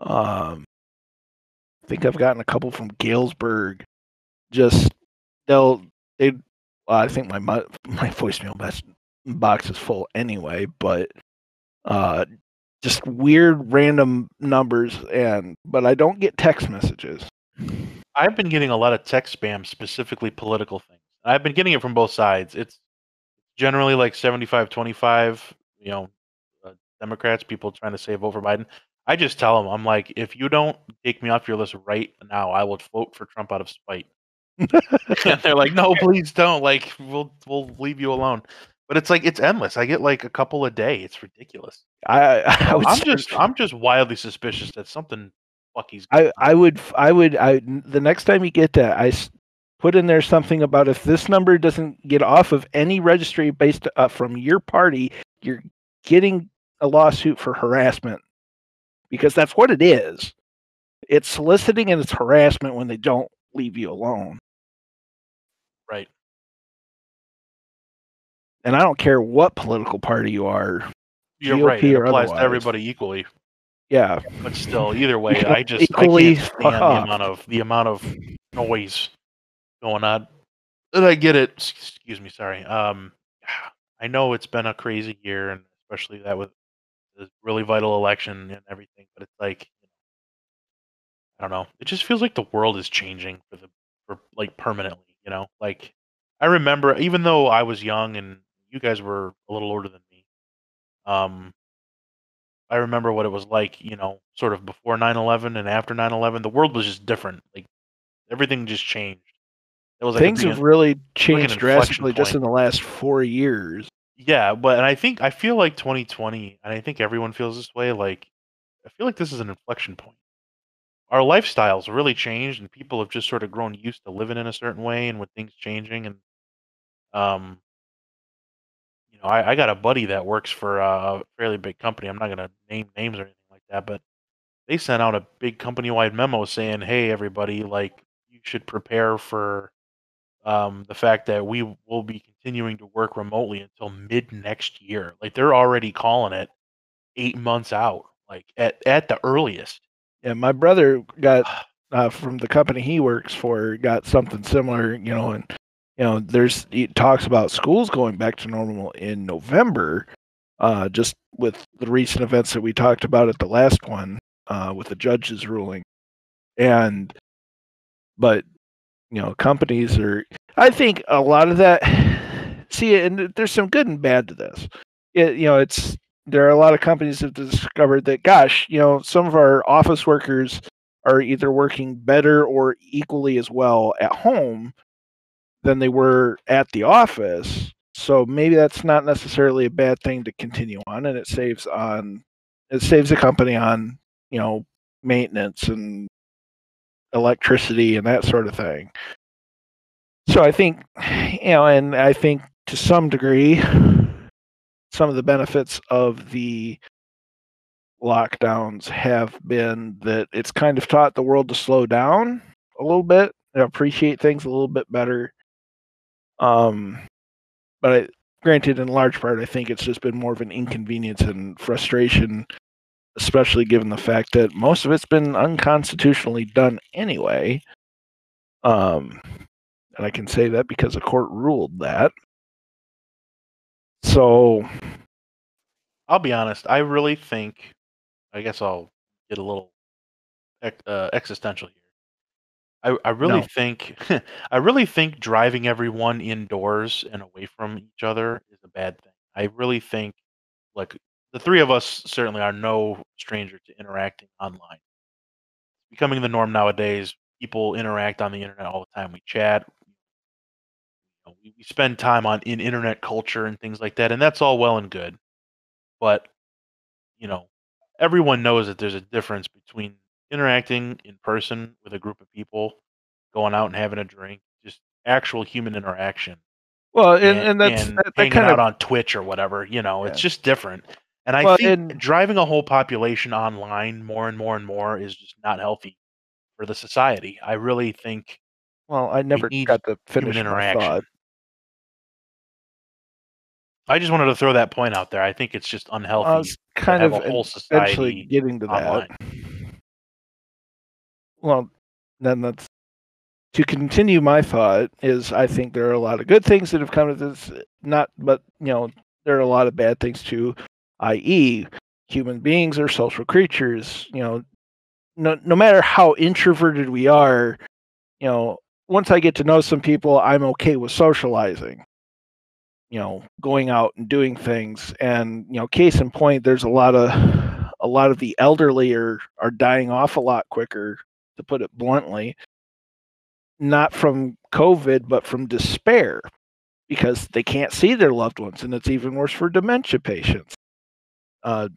Um, I think I've gotten a couple from Galesburg. Just they'll they. Well, I think my my voicemail message. Box is full anyway, but uh, just weird random numbers, and but I don't get text messages. I've been getting a lot of text spam, specifically political things. I've been getting it from both sides. It's generally like seventy-five twenty-five, you know, uh, Democrats, people trying to say vote for Biden. I just tell them, I'm like, if you don't take me off your list right now, I will vote for Trump out of spite. And they're like, no, please don't. Like, we'll we'll leave you alone. But it's like it's endless. I get like a couple a day. It's ridiculous. I, I would I'm just I'm just wildly suspicious that something fucky's. I I would I would I the next time you get that, I put in there something about if this number doesn't get off of any registry based uh, from your party, you're getting a lawsuit for harassment because that's what it is. It's soliciting and it's harassment when they don't leave you alone. Right. And I don't care what political party you are, you're G O P right. It or applies otherwise. To everybody equally. Yeah, but still, either way, I just equally I can't stand the amount of the amount of noise going on. And I get it. Excuse me, sorry. Um, I know it's been a crazy year, and especially that with this really vital election and everything. But it's like I don't know. It just feels like the world is changing for the for like permanently, you know? Like I remember, even though I was young and you guys were a little older than me, um I remember what it was like, you know, sort of before nine eleven and after nine eleven, the world was just different. Like everything just changed. It was like things have really changed drastically just in the last four years. Yeah, but and I think I feel like twenty twenty, and I think everyone feels this way. Like I feel like this is an inflection point. Our lifestyles really changed, and people have just sort of grown used to living in a certain way, and with things changing, and um, you know, I, I got a buddy that works for a fairly big company. I'm not gonna name names or anything like that, but they sent out a big company-wide memo saying, "Hey, everybody, like you should prepare for." Um, the fact that we will be continuing to work remotely until mid next year. Like they're already calling it eight months out, like at, at the earliest. Yeah. My brother got, uh, from the company he works for, got something similar, you know, and, you know, there's, it talks about schools going back to normal in November, uh, just with the recent events that we talked about at the last one, uh, with the judge's ruling. And, but, you know, companies are, I think a lot of that, see, and there's some good and bad to this. It, you know, it's, there are a lot of companies that have discovered that, gosh, you know, some of our office workers are either working better or equally as well at home than they were at the office. So maybe that's not necessarily a bad thing to continue on. And it saves on, it saves the company on, you know, maintenance and electricity and that sort of thing. So I think, you know, and I think to some degree, some of the benefits of the lockdowns have been that it's kind of taught the world to slow down a little bit and appreciate things a little bit better. Um, but I, granted, in large part, I think it's just been more of an inconvenience and frustration, especially given the fact that most of it's been unconstitutionally done anyway. Um, and I can say that because a court ruled that. So I'll be honest. I really think, I guess I'll get a little uh, existential here. I, I really no. think, I really think driving everyone indoors and away from each other is a bad thing. I really think like, the three of us certainly are no stranger to interacting online. It's becoming the norm nowadays. People interact on the internet all the time. We chat. You know, we spend time on in internet culture and things like that, and that's all well and good. But you know, everyone knows that there's a difference between interacting in person with a group of people, going out and having a drink, just actual human interaction. Well, and, and, and that's and that, that hanging kind out of, on Twitch or whatever. You know, yeah. It's just different. And I well, think and, driving a whole population online more and more and more is just not healthy for the society. I really think. Well, I never got to finish my thought. I just wanted to throw that point out there. I think it's just unhealthy. I was kind to have of a whole society getting to online. That. Well, then that's to continue. My thought is, I think there are a lot of good things that have come to this. Not, but you know, there are a lot of bad things too. that is, human beings are social creatures. You know, no no matter how introverted we are, you know, once I get to know some people, I'm okay with socializing. You know, going out and doing things. And you know, case in point, there's a lot of a lot of the elderly are are dying off a lot quicker, to put it bluntly. Not from COVID, but from despair, because they can't see their loved ones, and it's even worse for dementia patients. Uh,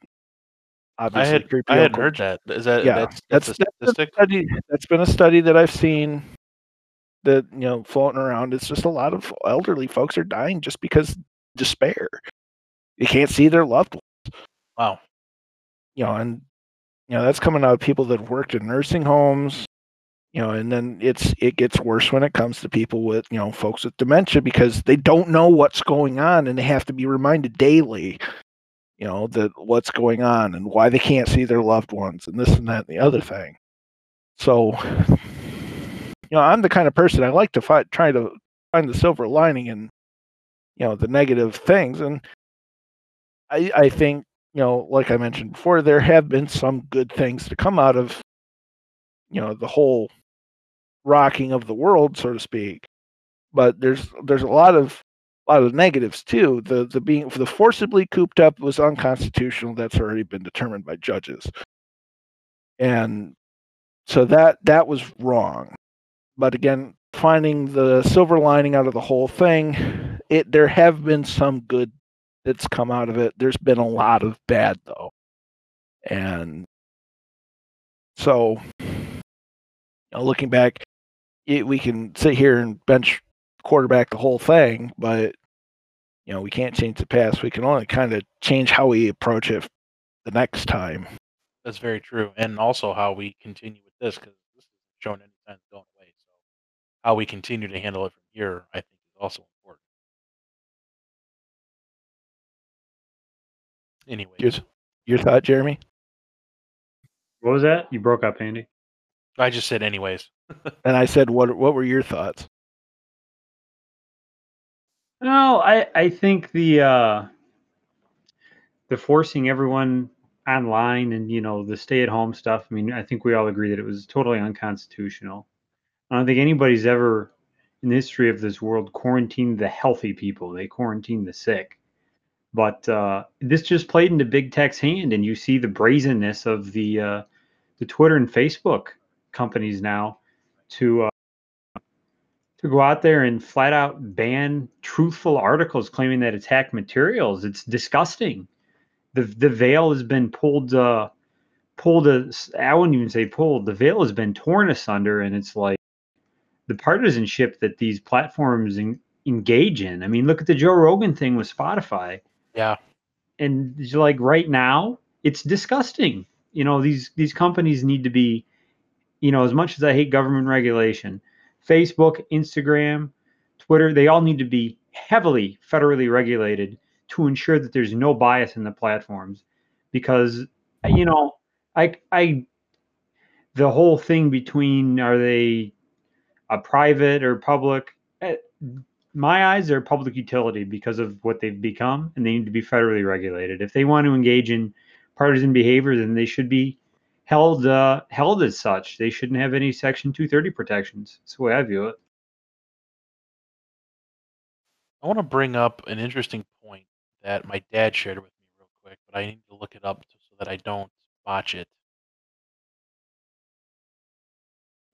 obviously I had I hadn't heard that. Is that yeah. that's, that's, that's, a statistic? That's, a study, that's been a study that I've seen that, you know, floating around. It's just a lot of elderly folks are dying just because despair. They can't see their loved ones. Wow. You know, and you know, that's coming out of people that worked in nursing homes, you know, and then it's it gets worse when it comes to people with, you know, folks with dementia, because they don't know what's going on and they have to be reminded daily. You know, that what's going on and why they can't see their loved ones and this and that and the other thing. So, you know, I'm the kind of person I like to find, try to find the silver lining in, you know, the negative things. And I, I think, you know, like I mentioned before, there have been some good things to come out of you know, the whole rocking of the world, so to speak. But there's there's a lot of a lot of negatives too. The the being the forcibly cooped up was unconstitutional. That's already been determined by judges, and so that that was wrong. But again, finding the silver lining out of the whole thing, it there have been some good that's come out of it. There's been a lot of bad though, and so you know, looking back, it, we can sit here and bench quarterback the whole thing, but you know, we can't change the past. We can only kind of change how we approach it the next time. That's very true, and also how we continue with this, because this is shown any time going away. So how we continue to handle it from here, I think, is also important. Anyway, your, your thought, Jeremy? What was that? You broke up, Andy. I just said, anyways, and I said, what? What were your thoughts? No, I, I think the uh, the forcing everyone online and, you know, the stay-at-home stuff, I mean, I think we all agree that it was totally unconstitutional. I don't think anybody's ever in the history of this world quarantined the healthy people. They quarantined the sick. But uh, this just played into big tech's hand, and you see the brazenness of the, uh, the Twitter and Facebook companies now to... Uh, to go out there and flat out ban truthful articles claiming that it's hacked materials. It's disgusting. The the veil has been pulled, uh, pulled, a, I wouldn't even say pulled, the veil has been torn asunder, and it's like the partisanship that these platforms en- engage in. I mean, look at the Joe Rogan thing with Spotify. Yeah. And it's like right now, it's disgusting. You know, these, these companies need to be, you know, as much as I hate government regulation, Facebook, Instagram, Twitter, they all need to be heavily federally regulated to ensure that there's no bias in the platforms. Because, you know, I, I, the whole thing between are they a private or public, my eyes are public utility because of what they've become, and they need to be federally regulated. If they want to engage in partisan behavior, then they should be held uh, held as such. They shouldn't have any Section two thirty protections. That's the way I view it. I want to bring up an interesting point that my dad shared with me real quick, but I need to look it up so that I don't botch it.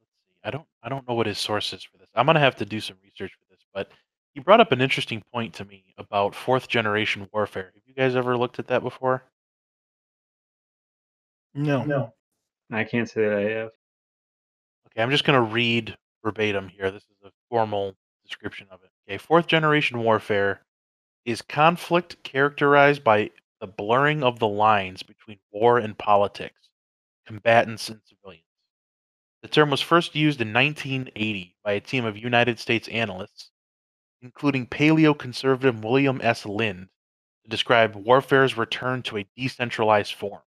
Let's see. I don't I don't know what his source is for this. I'm going to have to do some research for this, but he brought up an interesting point to me about fourth generation warfare. Have you guys ever looked at that before? No. No. I can't say that I have. Okay, I'm just going to read verbatim here. This is a formal description of it. Okay, fourth generation warfare is conflict characterized by the blurring of the lines between war and politics, combatants and civilians. The term was first used in nineteen eighty by a team of United States analysts, including paleoconservative William S. Lind, to describe warfare's return to a decentralized form.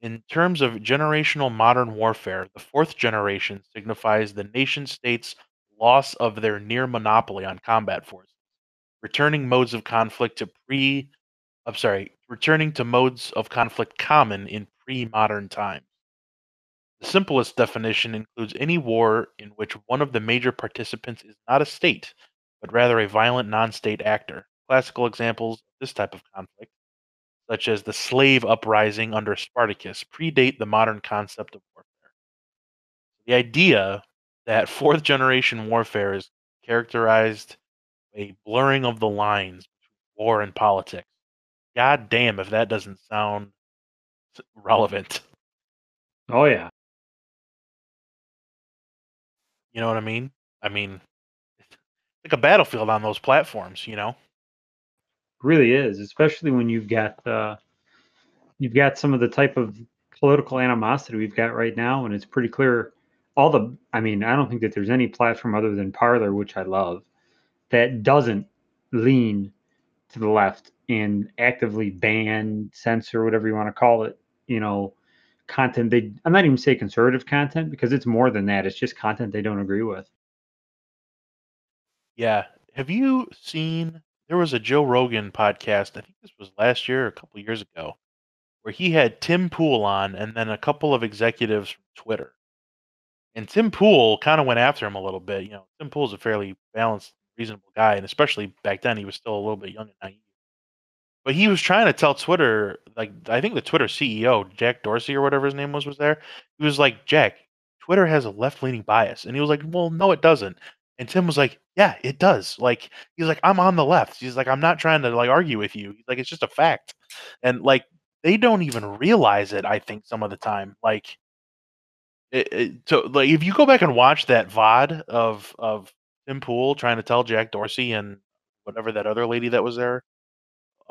In terms of generational modern warfare, the fourth generation signifies the nation-state's loss of their near monopoly on combat forces, returning modes of conflict to pre I'm sorry, returning to modes of conflict common in pre-modern times. The simplest definition includes any war in which one of the major participants is not a state, but rather a violent non-state actor. Classical examples of this type of conflict, such as the slave uprising under Spartacus, predate the modern concept of warfare. The idea that fourth generation warfare is characterized by a blurring of the lines between war and politics. God damn if that doesn't sound relevant. Oh, yeah. You know what I mean? I mean, it's like a battlefield on those platforms, you know? Really is, especially when you've got uh, you've got some of the type of political animosity we've got right now, and it's pretty clear. All the, I mean, I don't think that there's any platform other than Parler, which I love, that doesn't lean to the left and actively ban, censor, whatever you want to call it, you know, content. They, I'm not even say conservative content, because it's more than that. It's just content they don't agree with. Yeah. Have you seen? There was a Joe Rogan podcast, I think this was last year or a couple years ago, where he had Tim Pool on and then a couple of executives from Twitter. And Tim Pool kind of went after him a little bit. You know, Tim Pool's a fairly balanced, reasonable guy, and especially back then, he was still a little bit young and naive. But he was trying to tell Twitter, like, I think the Twitter C E O, Jack Dorsey or whatever his name was, was there. He was like, Jack, Twitter has a left-leaning bias. And he was like, well, no, it doesn't. And Tim was like, yeah, it does. Like, he's like, I'm on the left. He's like, I'm not trying to, like, argue with you. He's like, it's just a fact. And, like, they don't even realize it, I think, some of the time. Like, it, it, so, like, if you go back and watch that V O D of, of Tim Pool trying to tell Jack Dorsey and whatever that other lady that was there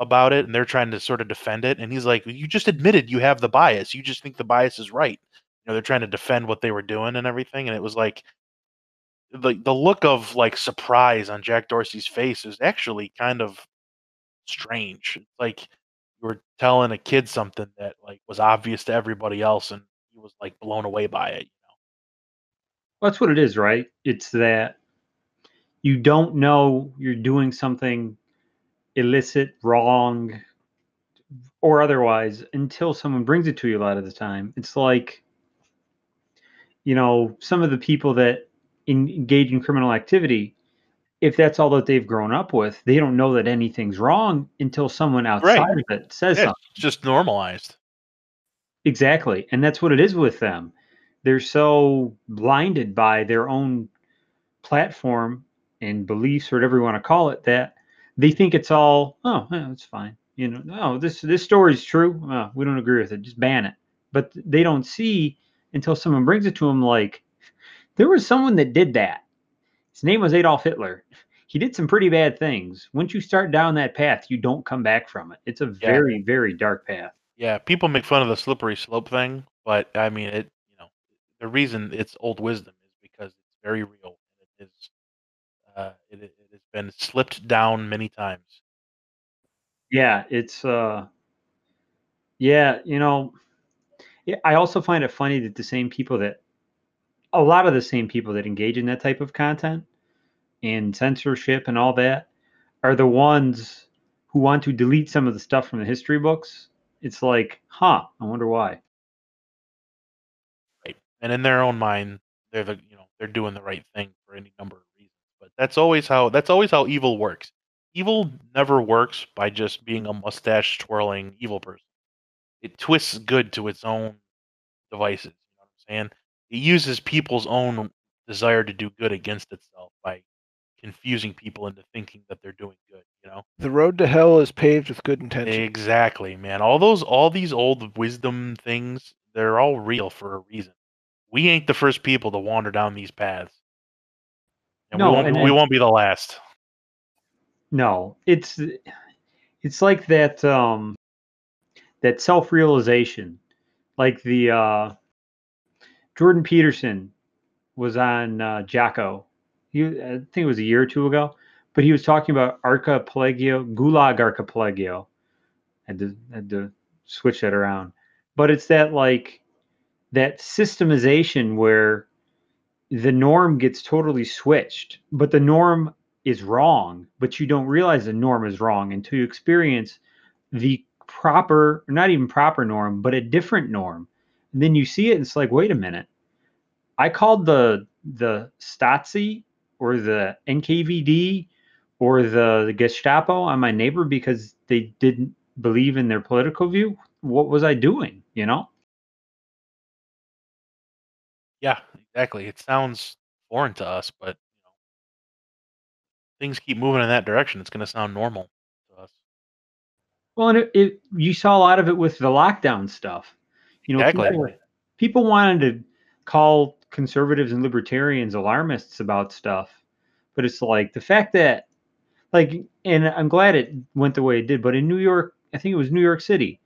about it, and they're trying to sort of defend it, and he's like, you just admitted you have the bias, you just think the bias is right. You know, they're trying to defend what they were doing and everything, and it was like the the look of, like, surprise on Jack Dorsey's face is actually kind of strange. It's like you were telling a kid something that, like, was obvious to everybody else, and he was, like, blown away by it, you know? Well, that's what it is, right? It's that you don't know you're doing something illicit, wrong, or otherwise until someone brings it to you a lot of the time. It's like, you know, some of the people that in, engage in criminal activity, if that's all that they've grown up with, they don't know that anything's wrong until someone outside right. of it says yeah, something. It's just normalized. Exactly. And that's what it is with them. They're so blinded by their own platform and beliefs or whatever you want to call it that they think it's all, oh, yeah, it's fine. You know, no, this this story's true. Oh, we don't agree with it. Just ban it. But they don't see until someone brings it to them, like, there was someone that did that. His name was Adolf Hitler. He did some pretty bad things. Once you start down that path, you don't come back from it. It's a yeah. very, very dark path. Yeah, people make fun of the slippery slope thing, but, I mean, it. You know, the reason it's old wisdom is because it's very real. It is, uh, it is. It's been slipped down many times. Yeah, it's, uh, yeah, you know, I also find it funny that the same people that, a lot of the same people that engage in that type of content and censorship and all that are the ones who want to delete some of the stuff from the history books. It's like, huh, I wonder why. Right. And in their own mind, they're the, you know, they're doing the right thing for any number of. That's always how that's always how evil works. Evil never works by just being a mustache twirling evil person. It twists good to its own devices, you know what I'm saying? It uses people's own desire to do good against itself by confusing people into thinking that they're doing good, you know? The road to hell is paved with good intentions. Exactly, man. All those all these old wisdom things, they're all real for a reason. We ain't the first people to wander down these paths. And no, we won't, and, we won't be the last. No, it's it's like that um, that self-realization, like the uh, Jordan Peterson was on uh, Jocko. He, I think it was a year or two ago, but he was talking about archipelago, Gulag archipelago. I had to had to switch that around, but it's that like that systemization where the norm gets totally switched, but the norm is wrong, but you don't realize the norm is wrong until you experience the proper, not even proper norm, but a different norm. And then you see it and it's like, wait a minute. I called the the Stasi or the N K V D or the, the Gestapo on my neighbor because they didn't believe in their political view. What was I doing, you know? Yeah, exactly. It sounds foreign to us, but you know, things keep moving in that direction. It's going to sound normal to us. Well, and it, it, you saw a lot of it with the lockdown stuff. You know, exactly. people, people wanted to call conservatives and libertarians alarmists about stuff, but it's like the fact that, like, and I'm glad it went the way it did, but in New York, I think it was New York City,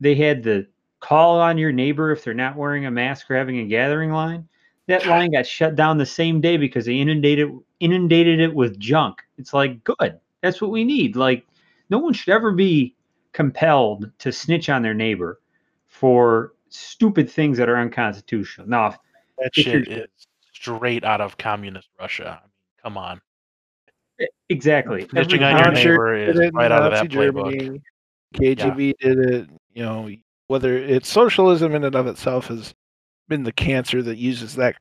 they had the call on your neighbor if they're not wearing a mask or having a gathering line. That line got shut down the same day because they inundated inundated it with junk. It's like, good. That's what we need. Like, no one should ever be compelled to snitch on their neighbor for stupid things that are unconstitutional. No, that shit is straight out of communist Russia. I mean, come on. Exactly. Snitching on your neighbor is right out of that playbook. K G B did it, you know. Whether it's socialism in and of itself has been the cancer that uses that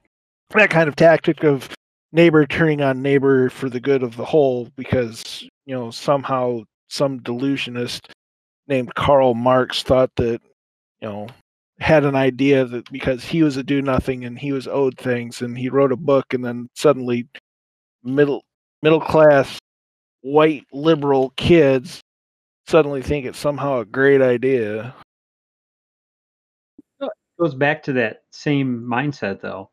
that kind of tactic of neighbor turning on neighbor for the good of the whole, because, you know, somehow some delusionist named Karl Marx thought that, you know, had an idea that because he was a do nothing and he was owed things and he wrote a book, and then suddenly middle middle class white liberal kids suddenly think it's somehow a great idea. It goes back to that same mindset, though.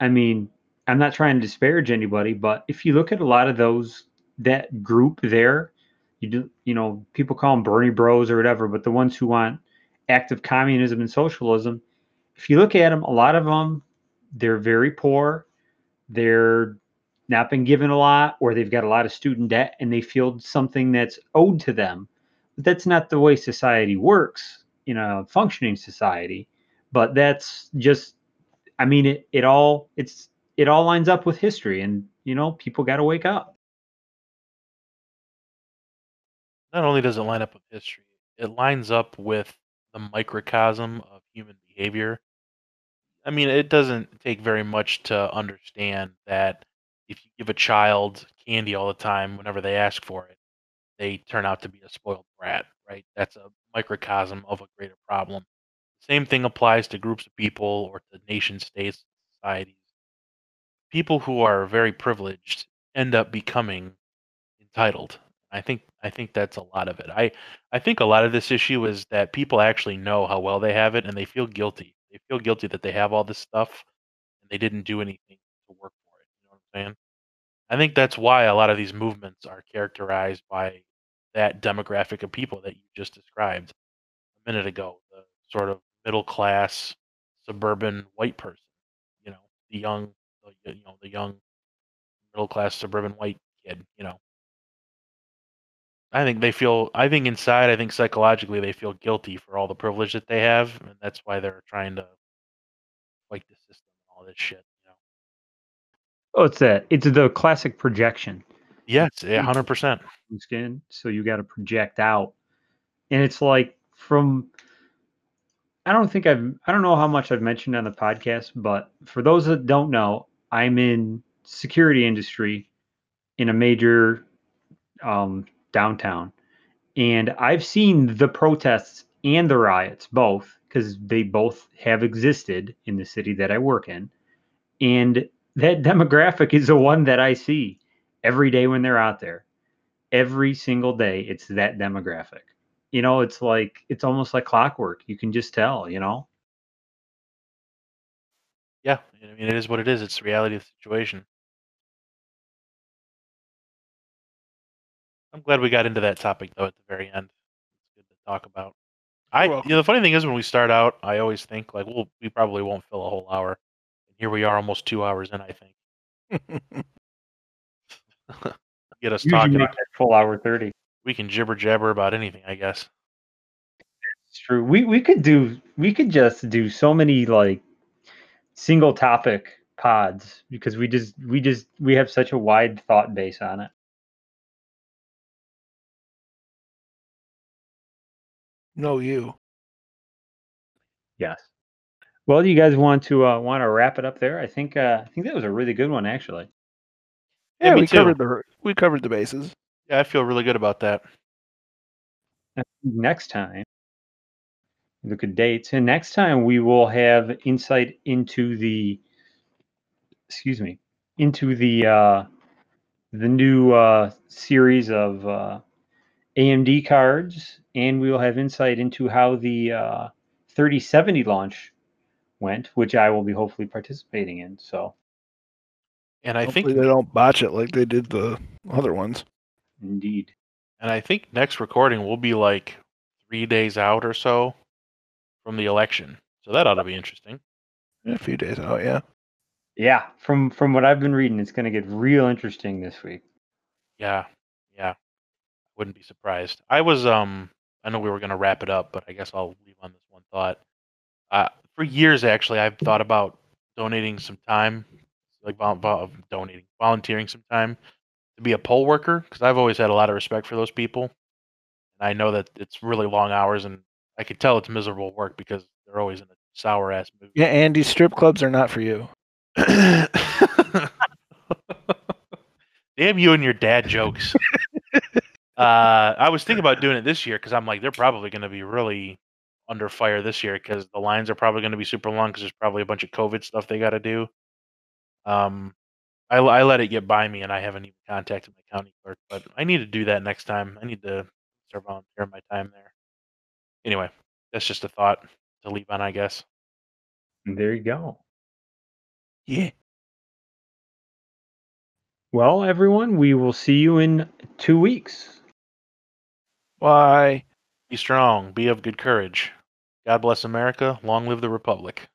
I mean, I'm not trying to disparage anybody, but if you look at a lot of those, that group there, you do, you know, people call them Bernie Bros or whatever, but the ones who want active communism and socialism, if you look at them, a lot of them, they're very poor, they're not been given a lot, or they've got a lot of student debt, and they feel something that's owed to them. But that's not the way society works in a functioning society. But that's just, I mean, it, it all, it's, it all lines up with history, and, you know, people got to wake up. Not only does it line up with history, it lines up with the microcosm of human behavior. I mean, it doesn't take very much to understand that if you give a child candy all the time, whenever they ask for it, they turn out to be a spoiled brat, right? That's a microcosm of a greater problem. The same thing applies to groups of people or to nation states, societies. People who are very privileged end up becoming entitled. I think I think that's a lot of it. I, I think a lot of this issue is that people actually know how well they have it, and they feel guilty. They feel guilty that they have all this stuff and they didn't do anything to work for it. You know what I'm saying? I think that's why a lot of these movements are characterized by that demographic of people that you just described a minute ago, the sort of middle-class, suburban white person, you know, the young, the, you know, the young middle-class suburban white kid, you know. I think they feel, I think inside, I think psychologically they feel guilty for all the privilege that they have, and that's why they're trying to fight the system and all this shit. Oh, it's that. It's the classic projection. Yes, yeah, one hundred percent. Skin, so you got to project out. And it's like from, I don't think I've, I don't know how much I've mentioned on the podcast, but for those that don't know, I'm in security industry in a major um, downtown. And I've seen the protests and the riots, both, because they both have existed in the city that I work in. And that demographic is the one that I see every day when they're out there. Every single day, it's that demographic. You know, it's like, it's almost like clockwork. You can just tell, you know? Yeah, I mean, it is what it is. It's the reality of the situation. I'm glad we got into that topic, though, at the very end. It's good to talk about. I, you know, the funny thing is, when we start out, I always think, like, well, we probably won't fill a whole hour. Here we are, almost two hours in, I think. Get us usually talking. Full hour thirty. We can gibber jabber about anything, I guess. It's true. We we could do we could just do so many like single topic pods, because we just we just we have such a wide thought base on it. No, you. Yes. Well, you guys want to uh, want to wrap it up there? I think uh, I think that was a really good one, actually. Yeah, yeah we too. covered the we covered the bases. Yeah, I feel really good about that. Next time, look at dates, and next time we will have insight into the excuse me into the uh, the new uh, series of uh, A M D cards, and we will have insight into how the uh, thirty seventy launch went, which I will be hopefully participating in. So, and I hopefully think they don't botch it like they did the other ones. Indeed. And I think next recording will be like three days out or so from the election, so that ought to be interesting. A few days out, yeah. Yeah, from from what I've been reading, it's going to get real interesting this week. Yeah, yeah. Wouldn't be surprised. I was um, I know we were going to wrap it up, but I guess I'll leave on this one thought. Uh. For years, actually, I've thought about donating some time, like vol- vol- donating, volunteering some time to be a poll worker, because I've always had a lot of respect for those people. And I know that it's really long hours, and I could tell it's miserable work because they're always in a sour-ass mood. Yeah, Andy, strip clubs are not for you. Damn you and your dad jokes. uh, I was thinking about doing it this year because I'm like, they're probably going to be really under fire this year because the lines are probably going to be super long because there's probably a bunch of COVID stuff they got to do. Um, I, I let it get by me, and I haven't even contacted my county clerk, but I need to do that next time. I need to start volunteering my time there. Anyway, that's just a thought to leave on, I guess. There you go. Yeah. Well, everyone, we will see you in two weeks. Bye. Be strong. Be of good courage. God bless America. Long live the Republic.